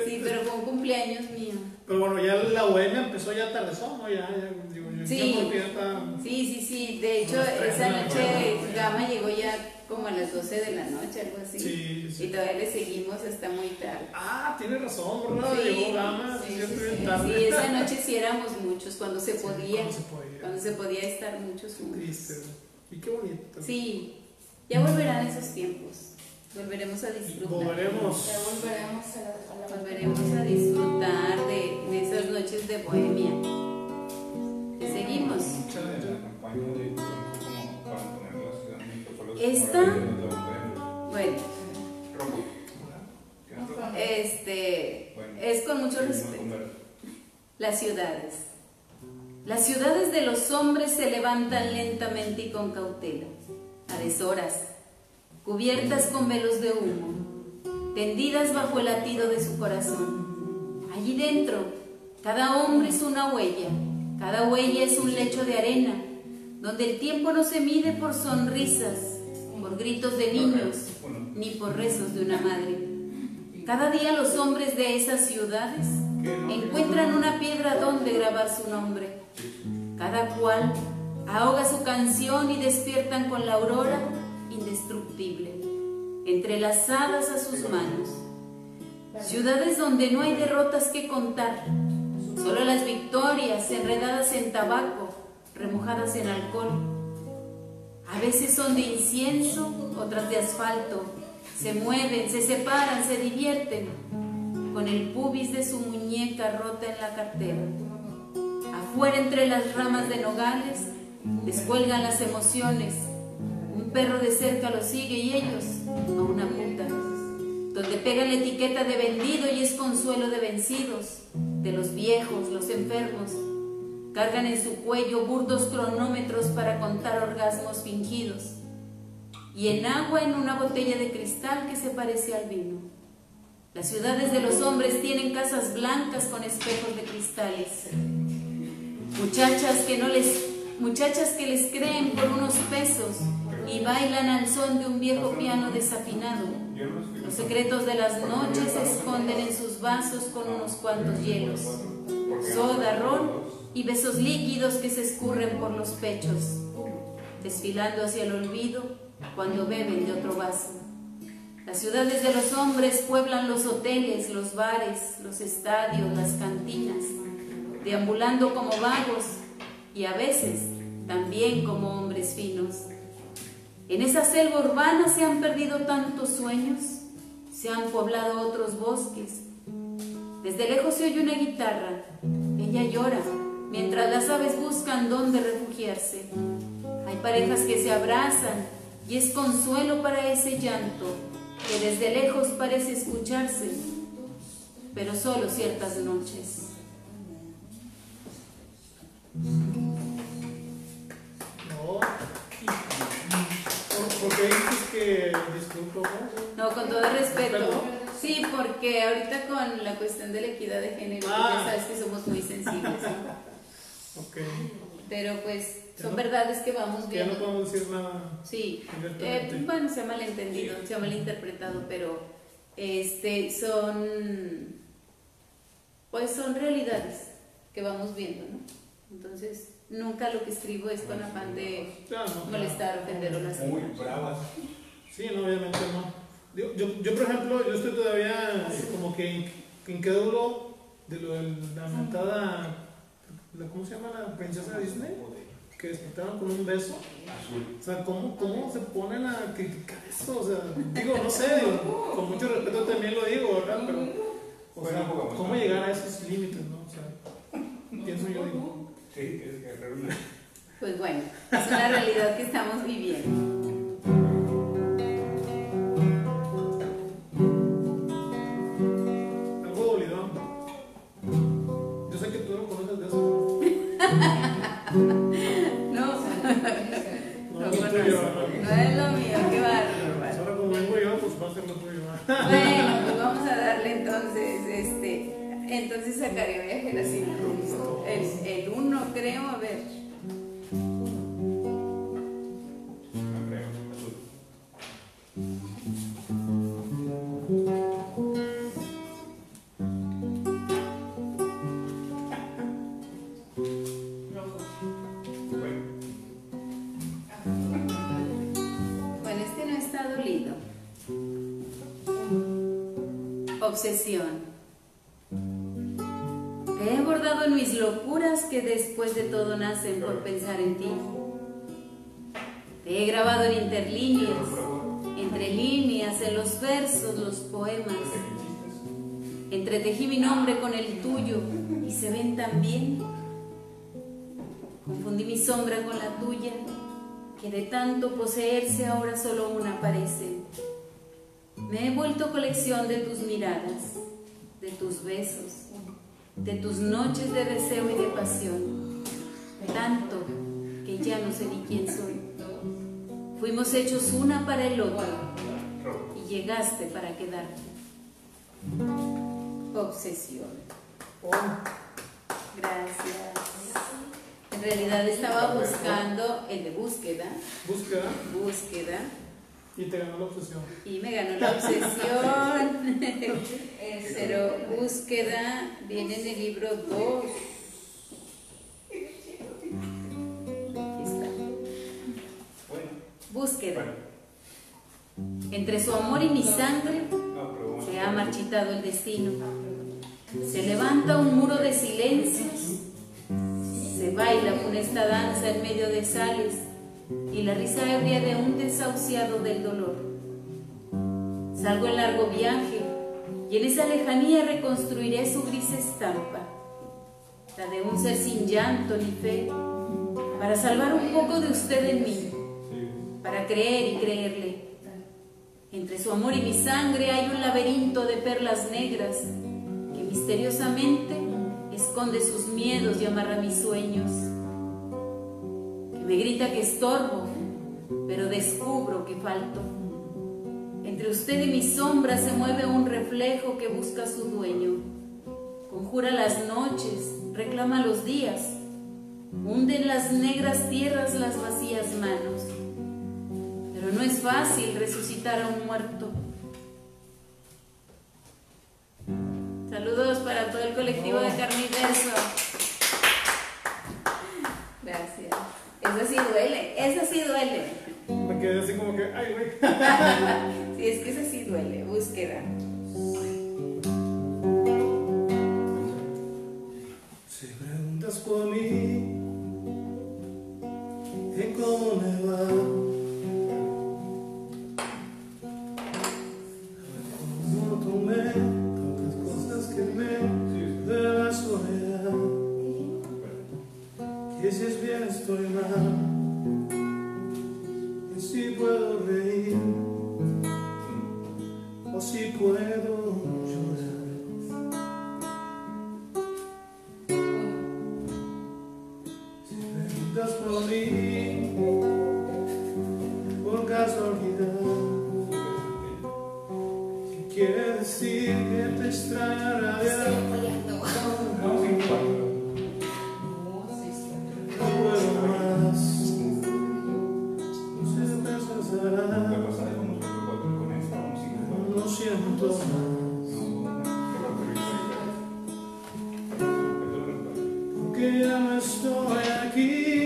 Sí, pero fue un cumpleaños mío. Pero bueno, ya la bohemia empezó ya tardezón, ¿no? Ya, ya, digo, ya, sí, ya está... sí, sí, sí. De hecho, esa noche Gama llegó ya como a las doce de la noche, algo así. Sí, sí. Y todavía le seguimos hasta muy tarde. Ah, tienes razón, ¿verdad? Sí, llegó Gama, sí, sí, sí, bien tarde. Sí, esa noche sí éramos muchos, cuando se podía. Sí, cuando se podía. Cuando se podía estar muchos juntos. Triste. Y qué bonito. Sí, ya volverán esos tiempos. Volveremos a disfrutar. Volveremos. Ya volveremos a, a, volveremos a disfrutar de, de esas noches de bohemia. ¿Te seguimos? Esta, bueno, este, es con mucho respeto. Las ciudades. Las ciudades de los hombres se levantan lentamente y con cautela, a deshoras, cubiertas con velos de humo, tendidas bajo el latido de su corazón. Allí dentro, cada hombre es una huella, cada huella es un lecho de arena, donde el tiempo no se mide por sonrisas, por gritos de niños, ni por rezos de una madre. Cada día los hombres de esas ciudades encuentran una piedra donde grabar su nombre. Cada cual ahoga su canción y despiertan con la aurora indestructible, entrelazadas a sus manos. Ciudades donde no hay derrotas que contar, solo las victorias enredadas en tabaco, remojadas en alcohol. A veces son de incienso, otras de asfalto. Se mueven, se separan, se divierten, con el pubis de su muñeca rota en la cartera. Afuera, entre las ramas de nogales, descuelgan las emociones. Perro de cerca los sigue y ellos a una puta, donde pegan la etiqueta de vendido y es consuelo de vencidos, de los viejos, los enfermos. Cargan en su cuello burdos cronómetros para contar orgasmos fingidos y en agua en una botella de cristal que se parece al vino. Las ciudades de los hombres tienen casas blancas con espejos de cristales. Muchachas que no les, muchachas que les creen por unos pesos y bailan al son de un viejo piano desafinado. Los secretos de las noches se esconden en sus vasos con unos cuantos hielos, soda, ron y besos líquidos que se escurren por los pechos, desfilando hacia el olvido cuando beben de otro vaso. Las ciudades de los hombres pueblan los hoteles, los bares, los estadios, las cantinas, deambulando como vagos y a veces también como hombres finos. En esa selva urbana se han perdido tantos sueños, se han poblado otros bosques. Desde lejos se oye una guitarra, ella llora, mientras las aves buscan dónde refugiarse. Hay parejas que se abrazan y es consuelo para ese llanto, que desde lejos parece escucharse, pero solo ciertas noches. ¿Por qué dices que disculpo? No, con todo respeto. Sí, porque ahorita con la cuestión de la equidad de género, ah, ya sabes que somos muy sensibles. Ok. Pero pues son no, verdades que vamos viendo. Ya no podemos decir nada. Sí. Eh, bueno, se ha malentendido, sí, se ha malinterpretado, pero este, son, pues son realidades que vamos viendo, ¿no? Entonces, nunca lo que escribo es con afán de claro, no, molestar, ofender o lastimar. Muy bravas. Sí, no, obviamente no. Yo, yo, yo, por ejemplo, yo estoy todavía como que incrédulo de lo de la mentada, ¿cómo se llama la princesa de Disney? Que despertaron con un beso. O sea, ¿cómo, cómo se ponen a criticar eso? O sea, digo, no sé, digo, con mucho respeto también lo digo, ¿verdad? Pero, o sea, ¿cómo llegar a esos límites, no? O sea, pienso yo, digo. Sí, es que realmente. Pues bueno, es una realidad que estamos viviendo. Bueno, pues vamos a darle entonces, este, entonces sacaré Viajera sin rumbo, el, el uno creo, a ver. Obsesión. He bordado en mis locuras que después de todo nacen por pensar en ti. Te he grabado en interlíneas, entre líneas, en los versos, los poemas. Entretejí mi nombre con el tuyo y se ven tan bien. Confundí mi sombra con la tuya, que de tanto poseerse ahora solo una parece. Me he vuelto colección de tus miradas, de tus besos, de tus noches de deseo y de pasión, tanto que ya no sé ni quién soy. Fuimos hechos una para el otro y llegaste para quedarte. Obsesión. Gracias. En realidad estaba buscando el de búsqueda. Búsqueda. Búsqueda. Y te ganó la obsesión. Y me ganó la obsesión. Pero búsqueda viene en el libro dos. Aquí está. Búsqueda. Entre su amor y mi sangre se ha marchitado el destino. Se levanta un muro de silencios. Se baila con esta danza en medio de sales y la risa ebria de un desahuciado del dolor. Salgo en largo viaje y en esa lejanía reconstruiré su gris estampa, la de un ser sin llanto ni fe, para salvar un poco de usted en mí, para creer y creerle. Entre su amor y mi sangre hay un laberinto de perlas negras que misteriosamente esconde sus miedos y amarra mis sueños. Me grita que estorbo, pero descubro que falto. Entre usted y mi sombra se mueve un reflejo que busca a su dueño. Conjura las noches, reclama los días, hunde en las negras tierras las vacías manos. Pero no es fácil resucitar a un muerto. Saludos para todo el colectivo de Carne y Verso. Gracias. Eso sí duele, eso sí duele. Me quedé así como que, ay, güey. Sí, es que eso sí duele, búsqueda. Si preguntas por mí, ¿y cómo me va? ¿Cómo tomé tantas cosas que me de la soledad? Y si es bien estoy mal, y si puedo reír, o si puedo llorar. Si preguntas por mí, por casualidad, si quiere decir que te extrañará de la no siempre. juntos más. Aunque ya no estoy aquí,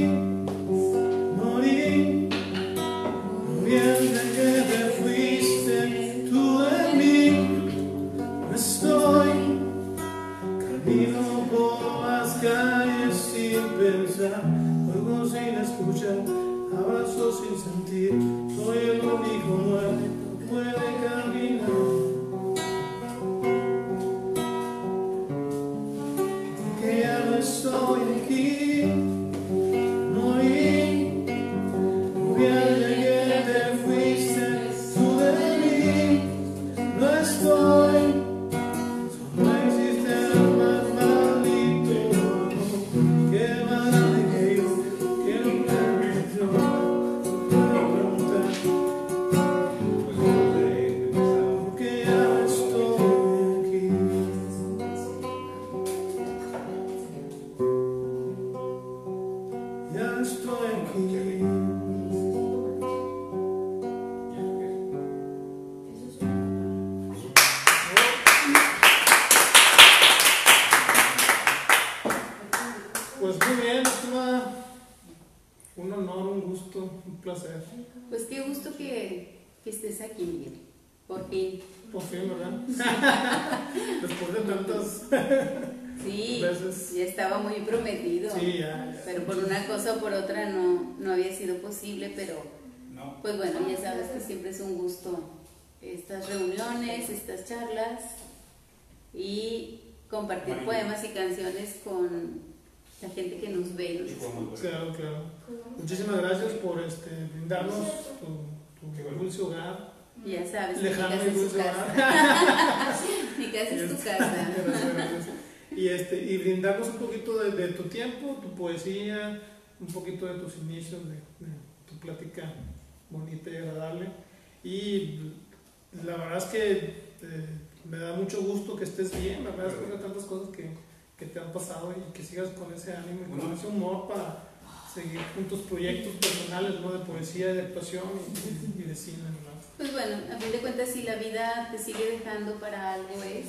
morí, no miente que te fuiste tú de mí. No estoy, camino por las calles sin pensar, juegos sin escuchar, abrazos sin sentir, soy el único muerto. Puede caminar. Que ya no estoy aquí, no oí, pierde que te fuiste tú de mí, no estoy, solo existe el más maldito que más grande que yo, que nunca me dio, puedo preguntar. Pues qué gusto que, que estés aquí, Miguel. Por fin. Por fin, ¿verdad? Después de tantas sí, veces. Ya estaba muy prometido. Sí, ya, ya. Pero por una cosa o por otra no, no había sido posible, pero no. Pues bueno, ya sabes que siempre es un gusto estas reuniones, estas charlas y compartir bueno. poemas y canciones con la gente que nos ve. Nos claro, claro. Muchísimas gracias por este, brindarnos tu dulce hogar. Ya sabes, mi casa es tu casa. Mi casa es tu casa. Gracias, gracias. Y, este, y brindarnos un poquito de, de tu tiempo, tu poesía, un poquito de tus inicios, de, de tu plática bonita y agradable. Y la verdad es que eh, me da mucho gusto que estés bien, la verdad es que hay tantas cosas que... que te han pasado y que sigas con ese ánimo y con ese humor para seguir con tus proyectos personales, ¿no? De poesía, de actuación y de cine, ¿no? Pues bueno, a fin de cuentas, si la vida te sigue dejando para algo es,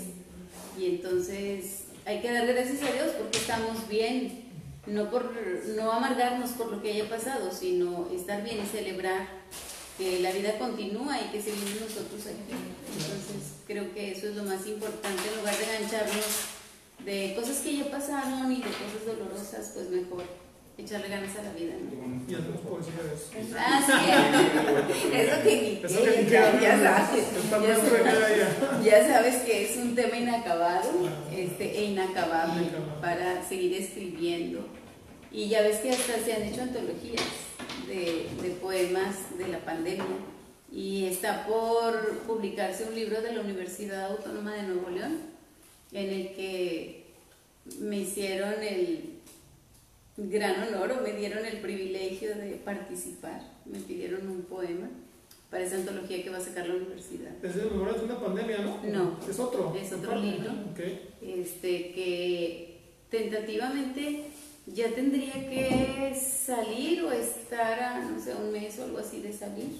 y entonces hay que dar gracias a Dios porque estamos bien, no, por, no amargarnos por lo que haya pasado, sino estar bien y celebrar que la vida continúa y que seguimos nosotros aquí. Entonces creo que eso es lo más importante, en lugar de engancharnos de cosas que ya pasaron y de cosas dolorosas, pues mejor echarle ganas a la vida, ¿no? Y hacemos poesía de eso. Ah, sí, eso que eso que ya, ya sabes. Ya, ya sabes que es un tema inacabado este, e inacabable para seguir escribiendo. Y ya ves que hasta se han hecho antologías de, de poemas de la pandemia. Y está por publicarse un libro de la Universidad Autónoma de Nuevo León, en el que me hicieron el gran honor o me dieron el privilegio de participar. Me pidieron un poema para esa antología que va a sacar la universidad. ¿Es de Memorias de una pandemia, no? No. ¿Es otro? Es otro libro. Okay. Este, que tentativamente ya tendría que salir o estar a, no sé, un mes o algo así de salir.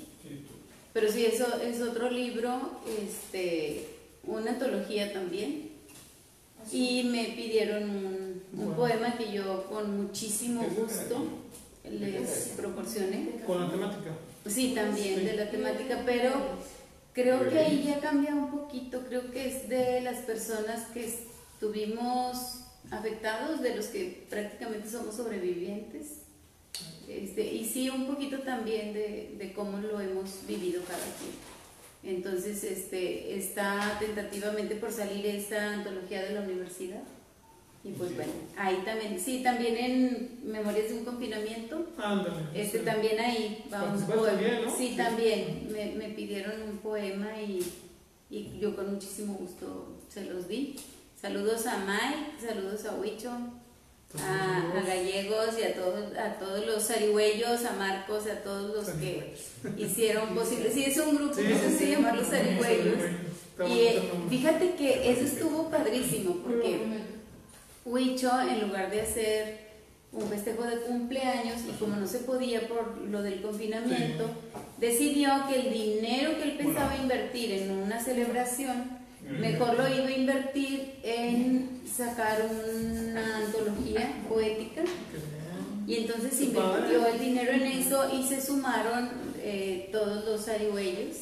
Pero sí, eso es otro libro, este, una antología también. Y me pidieron un, un bueno. poema que yo con muchísimo gusto les proporcioné. ¿Con la temática? Sí, también sí. de la temática, pero creo que ahí ya cambia un poquito. Creo que es de las personas que estuvimos afectados, de los que prácticamente somos sobrevivientes. Este, y sí, un poquito también de, de cómo lo hemos vivido cada quien. Entonces este, está tentativamente por salir esta antología de la universidad. Y pues sí. bueno, ahí también, sí, también en Memorias de un confinamiento. Ándale, este sí. también ahí vamos a bien, ¿no? Sí, también me, me pidieron un poema y, y yo con muchísimo gusto se los di. Saludos a Mike, saludos a Huicho, a, a Gallegos y a todos, a todos los zarigüeyos, a Marcos, a todos los que hicieron posible. Sí, es un grupo, sí, no sé si llamarlos zarigüeyos. Y fíjate que eso estuvo padrísimo porque Huicho, en lugar de hacer un festejo de cumpleaños y como no se podía por lo del confinamiento, sí, decidió que el dinero que él pensaba bueno. invertir en una celebración, mejor lo iba a invertir en sacar una antología poética. Y entonces invirtió el dinero en eso y se sumaron eh, todos los arihuellos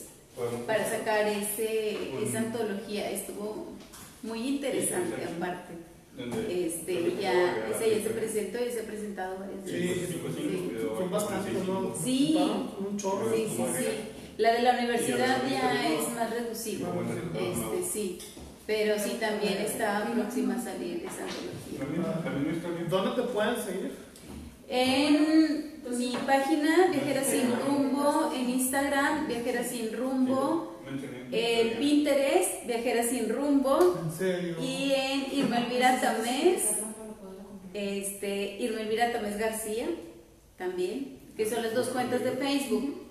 para sacar ese, esa antología. Estuvo muy interesante aparte. Este, ya, esa ya se presentó y se ha presentado varias veces. Sí, sí, son bastante, ¿no? Sí, un chorro. Sí, sí, sí. La de la universidad ya es más reducida. Este, sí. Pero sí, también está próxima a salir esa antología. ¿Dónde te pueden seguir? En mi página Viajera sin rumbo, en Instagram Viajera sin rumbo, en Pinterest Viajera sin rumbo y en Irma Elvira Tamés, este, Irma Elvira Tamés García también, que son las dos cuentas de Facebook,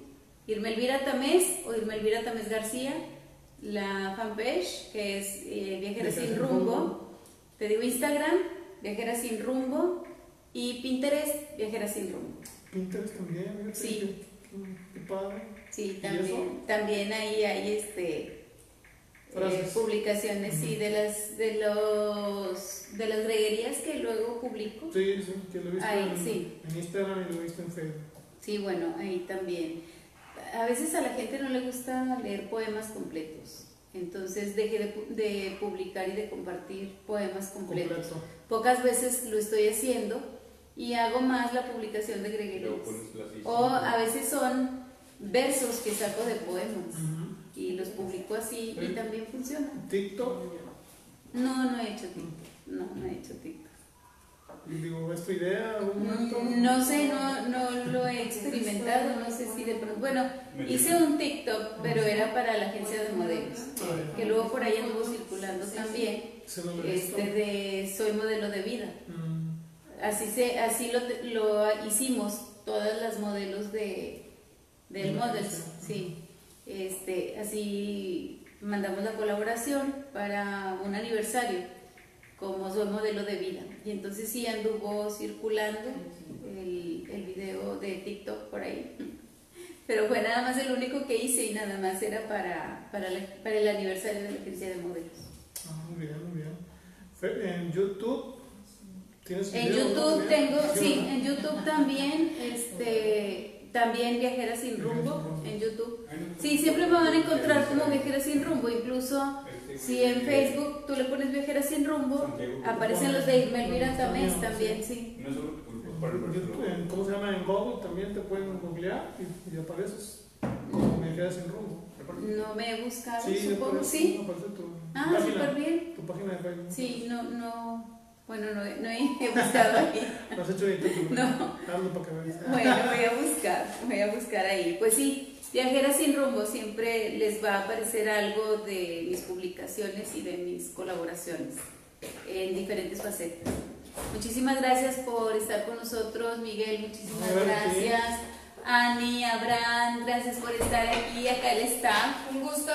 Irma Elvira Tamés o Irma Elvira Tamés García, la fanpage que es eh, Viajera sin rumbo, te digo Instagram Viajera sin rumbo. Y Pinterest, Viajera sin rumbo. Pinterest también, mira, sí. Qué padre. Sí, también, también ahí hay este, eh, publicaciones, uh-huh, sí, de las de los de las greguerías que luego publico. Sí, sí, que lo he visto ahí, en, sí, en Instagram y lo he visto en Facebook. Sí, bueno, ahí también. A veces a la gente no le gusta leer poemas completos. Entonces dejé de, de publicar y de compartir poemas completos. Completo. Pocas veces lo estoy haciendo y hago más la publicación de greguerías. O a veces son versos que saco de poemas, uh-huh, y los publico así, ¿sí? Y también funciona. ¿TikTok? No, no he hecho TikTok. No, no he hecho TikTok. Digo, ¿es tu idea? No, no sé, no, no lo he experimentado, no sé si de pronto... Bueno, hice un TikTok, pero era para la agencia de modelos, que luego por ahí anduvo circulando también, este de Soy Modelo de Vida. Así se, así lo, lo hicimos, todas las modelos de, del Models, sí. Este, así mandamos la colaboración para un aniversario, como Soy Modelo de Vida, y entonces sí anduvo circulando el, el video de TikTok por ahí, pero fue nada más el único que hice y nada más era para, para, la, para el aniversario de la agencia de modelos. Ah, muy bien, muy bien. ¿En YouTube tienes video? En YouTube tengo, sí, en YouTube también, este, también Viajera sin rumbo, en YouTube. Sí, siempre me van a encontrar como Viajera sin rumbo, incluso... Si en Facebook tú le pones Viajera sin rumbo, aparecen los de Irma Elvira Tamés también, sí. ¿Cómo se llama? En Google también te pueden googlear y, y apareces como Viajera sin rumbo. No me he buscado, sí, supongo, sí. Tu ah, súper bien. Tu página de Facebook. Sí, no, no, bueno, no, no he buscado ahí. ¿Lo has hecho bien tú? No. Hazlo para que veas. Bueno, voy a buscar, voy a buscar ahí. Pues sí. Viajera sin rumbo, siempre les va a aparecer algo de mis publicaciones y de mis colaboraciones en diferentes facetas. Muchísimas gracias por estar con nosotros, Miguel, muchísimas gracias. Ani, Abraham, gracias por estar aquí, acá él está. Un gusto.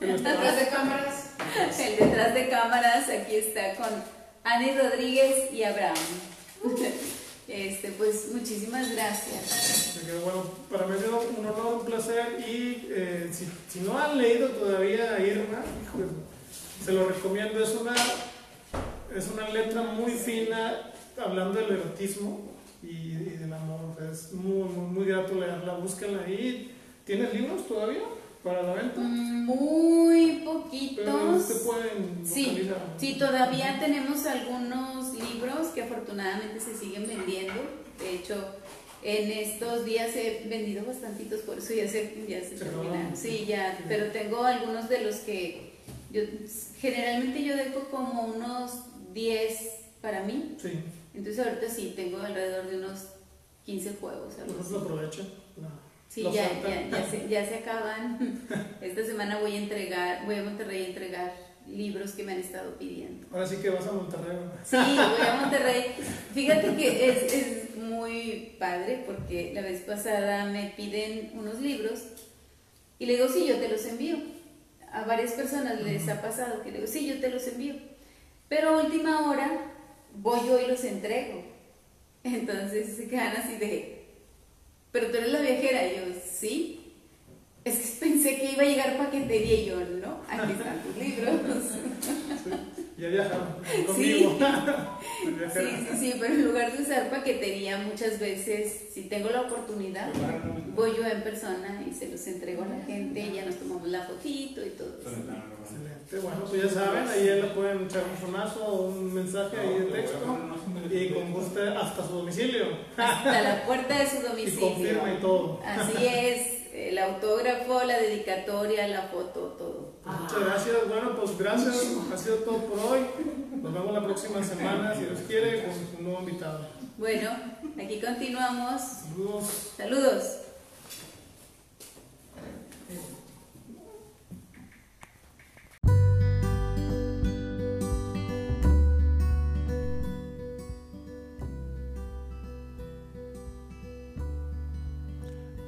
El detrás de cámaras. El detrás de cámaras, aquí está con Ani Rodríguez y Abraham. Este, pues muchísimas gracias. Bueno, para mí ha sido un honor, un placer. Y eh, si, si no han leído todavía a Irma, se lo recomiendo. Es una, es una letra muy fina, hablando del erotismo y, y del amor. Es muy, muy, muy grato leerla. Búsquenla ahí. ¿Tienes libros todavía para la venta? Muy poquitos. Pero se pueden localizar. Sí, sí, todavía tenemos algunos libros que afortunadamente se siguen vendiendo. De hecho, en estos días he vendido bastantitos, por eso ya se, ya se terminaron. Sí, ya, pero tengo algunos de los que yo, generalmente yo dejo como unos diez para mí. Sí. Entonces ahorita sí, tengo alrededor de unos quince juegos. Entonces lo aprovecho. No. Sí, ya, ya, ya, se, ya se acaban. Esta semana voy a entregar, voy a Monterrey a entregar libros que me han estado pidiendo. Ahora sí que vas a Monterrey. Sí, voy a Monterrey. Fíjate que es, es muy padre porque la vez pasada me piden unos libros y le digo, sí, yo te los envío. A varias personas les ha pasado que le digo, sí, yo te los envío. Pero a última hora voy yo y los entrego. Entonces se quedan así de, pero tú eres la viajera. Y yo, sí, es que pensé que iba a llegar paquetería. Y yo, no, aquí están tus libros. Sí, ya viajaron conmigo. Sí. sí, sí, sí, pero en lugar de usar paquetería, muchas veces, si tengo la oportunidad, voy yo en persona y se los entrego a la gente, y ya nos tomamos la fotito y todo eso. Bueno, pues ya saben, ahí le pueden echar un fonazo o un mensaje ahí de texto y con usted hasta su domicilio. Hasta la puerta de su domicilio. Y confirma y todo. Así es, el autógrafo, la dedicatoria, la foto, todo. Muchas gracias, bueno, pues gracias, ha sido todo por hoy. Nos vemos la próxima semana, si Dios quiere, con un nuevo invitado. Bueno, aquí continuamos. Saludos. Saludos.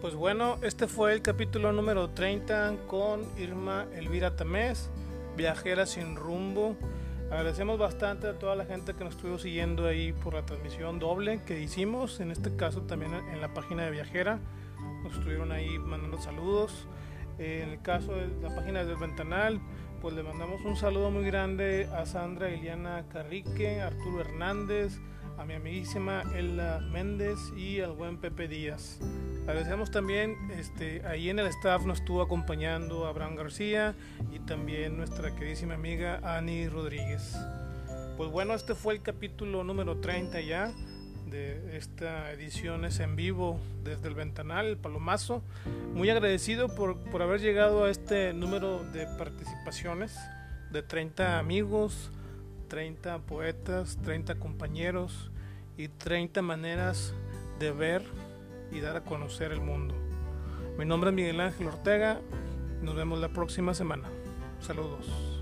Pues bueno, este fue el capítulo número treinta con Irma Elvira Tamés, Viajera sin rumbo. Agradecemos bastante a toda la gente que nos estuvo siguiendo ahí por la transmisión doble que hicimos, en este caso también en la página de Viajera, nos estuvieron ahí mandando saludos. En el caso de la página del Ventanal, pues le mandamos un saludo muy grande a Sandra Eliana Carrique, a Arturo Hernández, a mi amiguísima Ella Méndez y al buen Pepe Díaz. Agradecemos también, este, ahí en el staff nos estuvo acompañando Abraham García y también nuestra queridísima amiga Ani Rodríguez. Pues bueno, este fue el capítulo número treinta ya de esta edición es en vivo desde el Ventanal, el Palomazo. Muy agradecido por, por haber llegado a este número de participaciones de treinta amigos, treinta poetas, treinta compañeros y treinta maneras de ver y dar a conocer el mundo. Mi nombre es Miguel Ángel Ortega. Nos vemos la próxima semana. Saludos.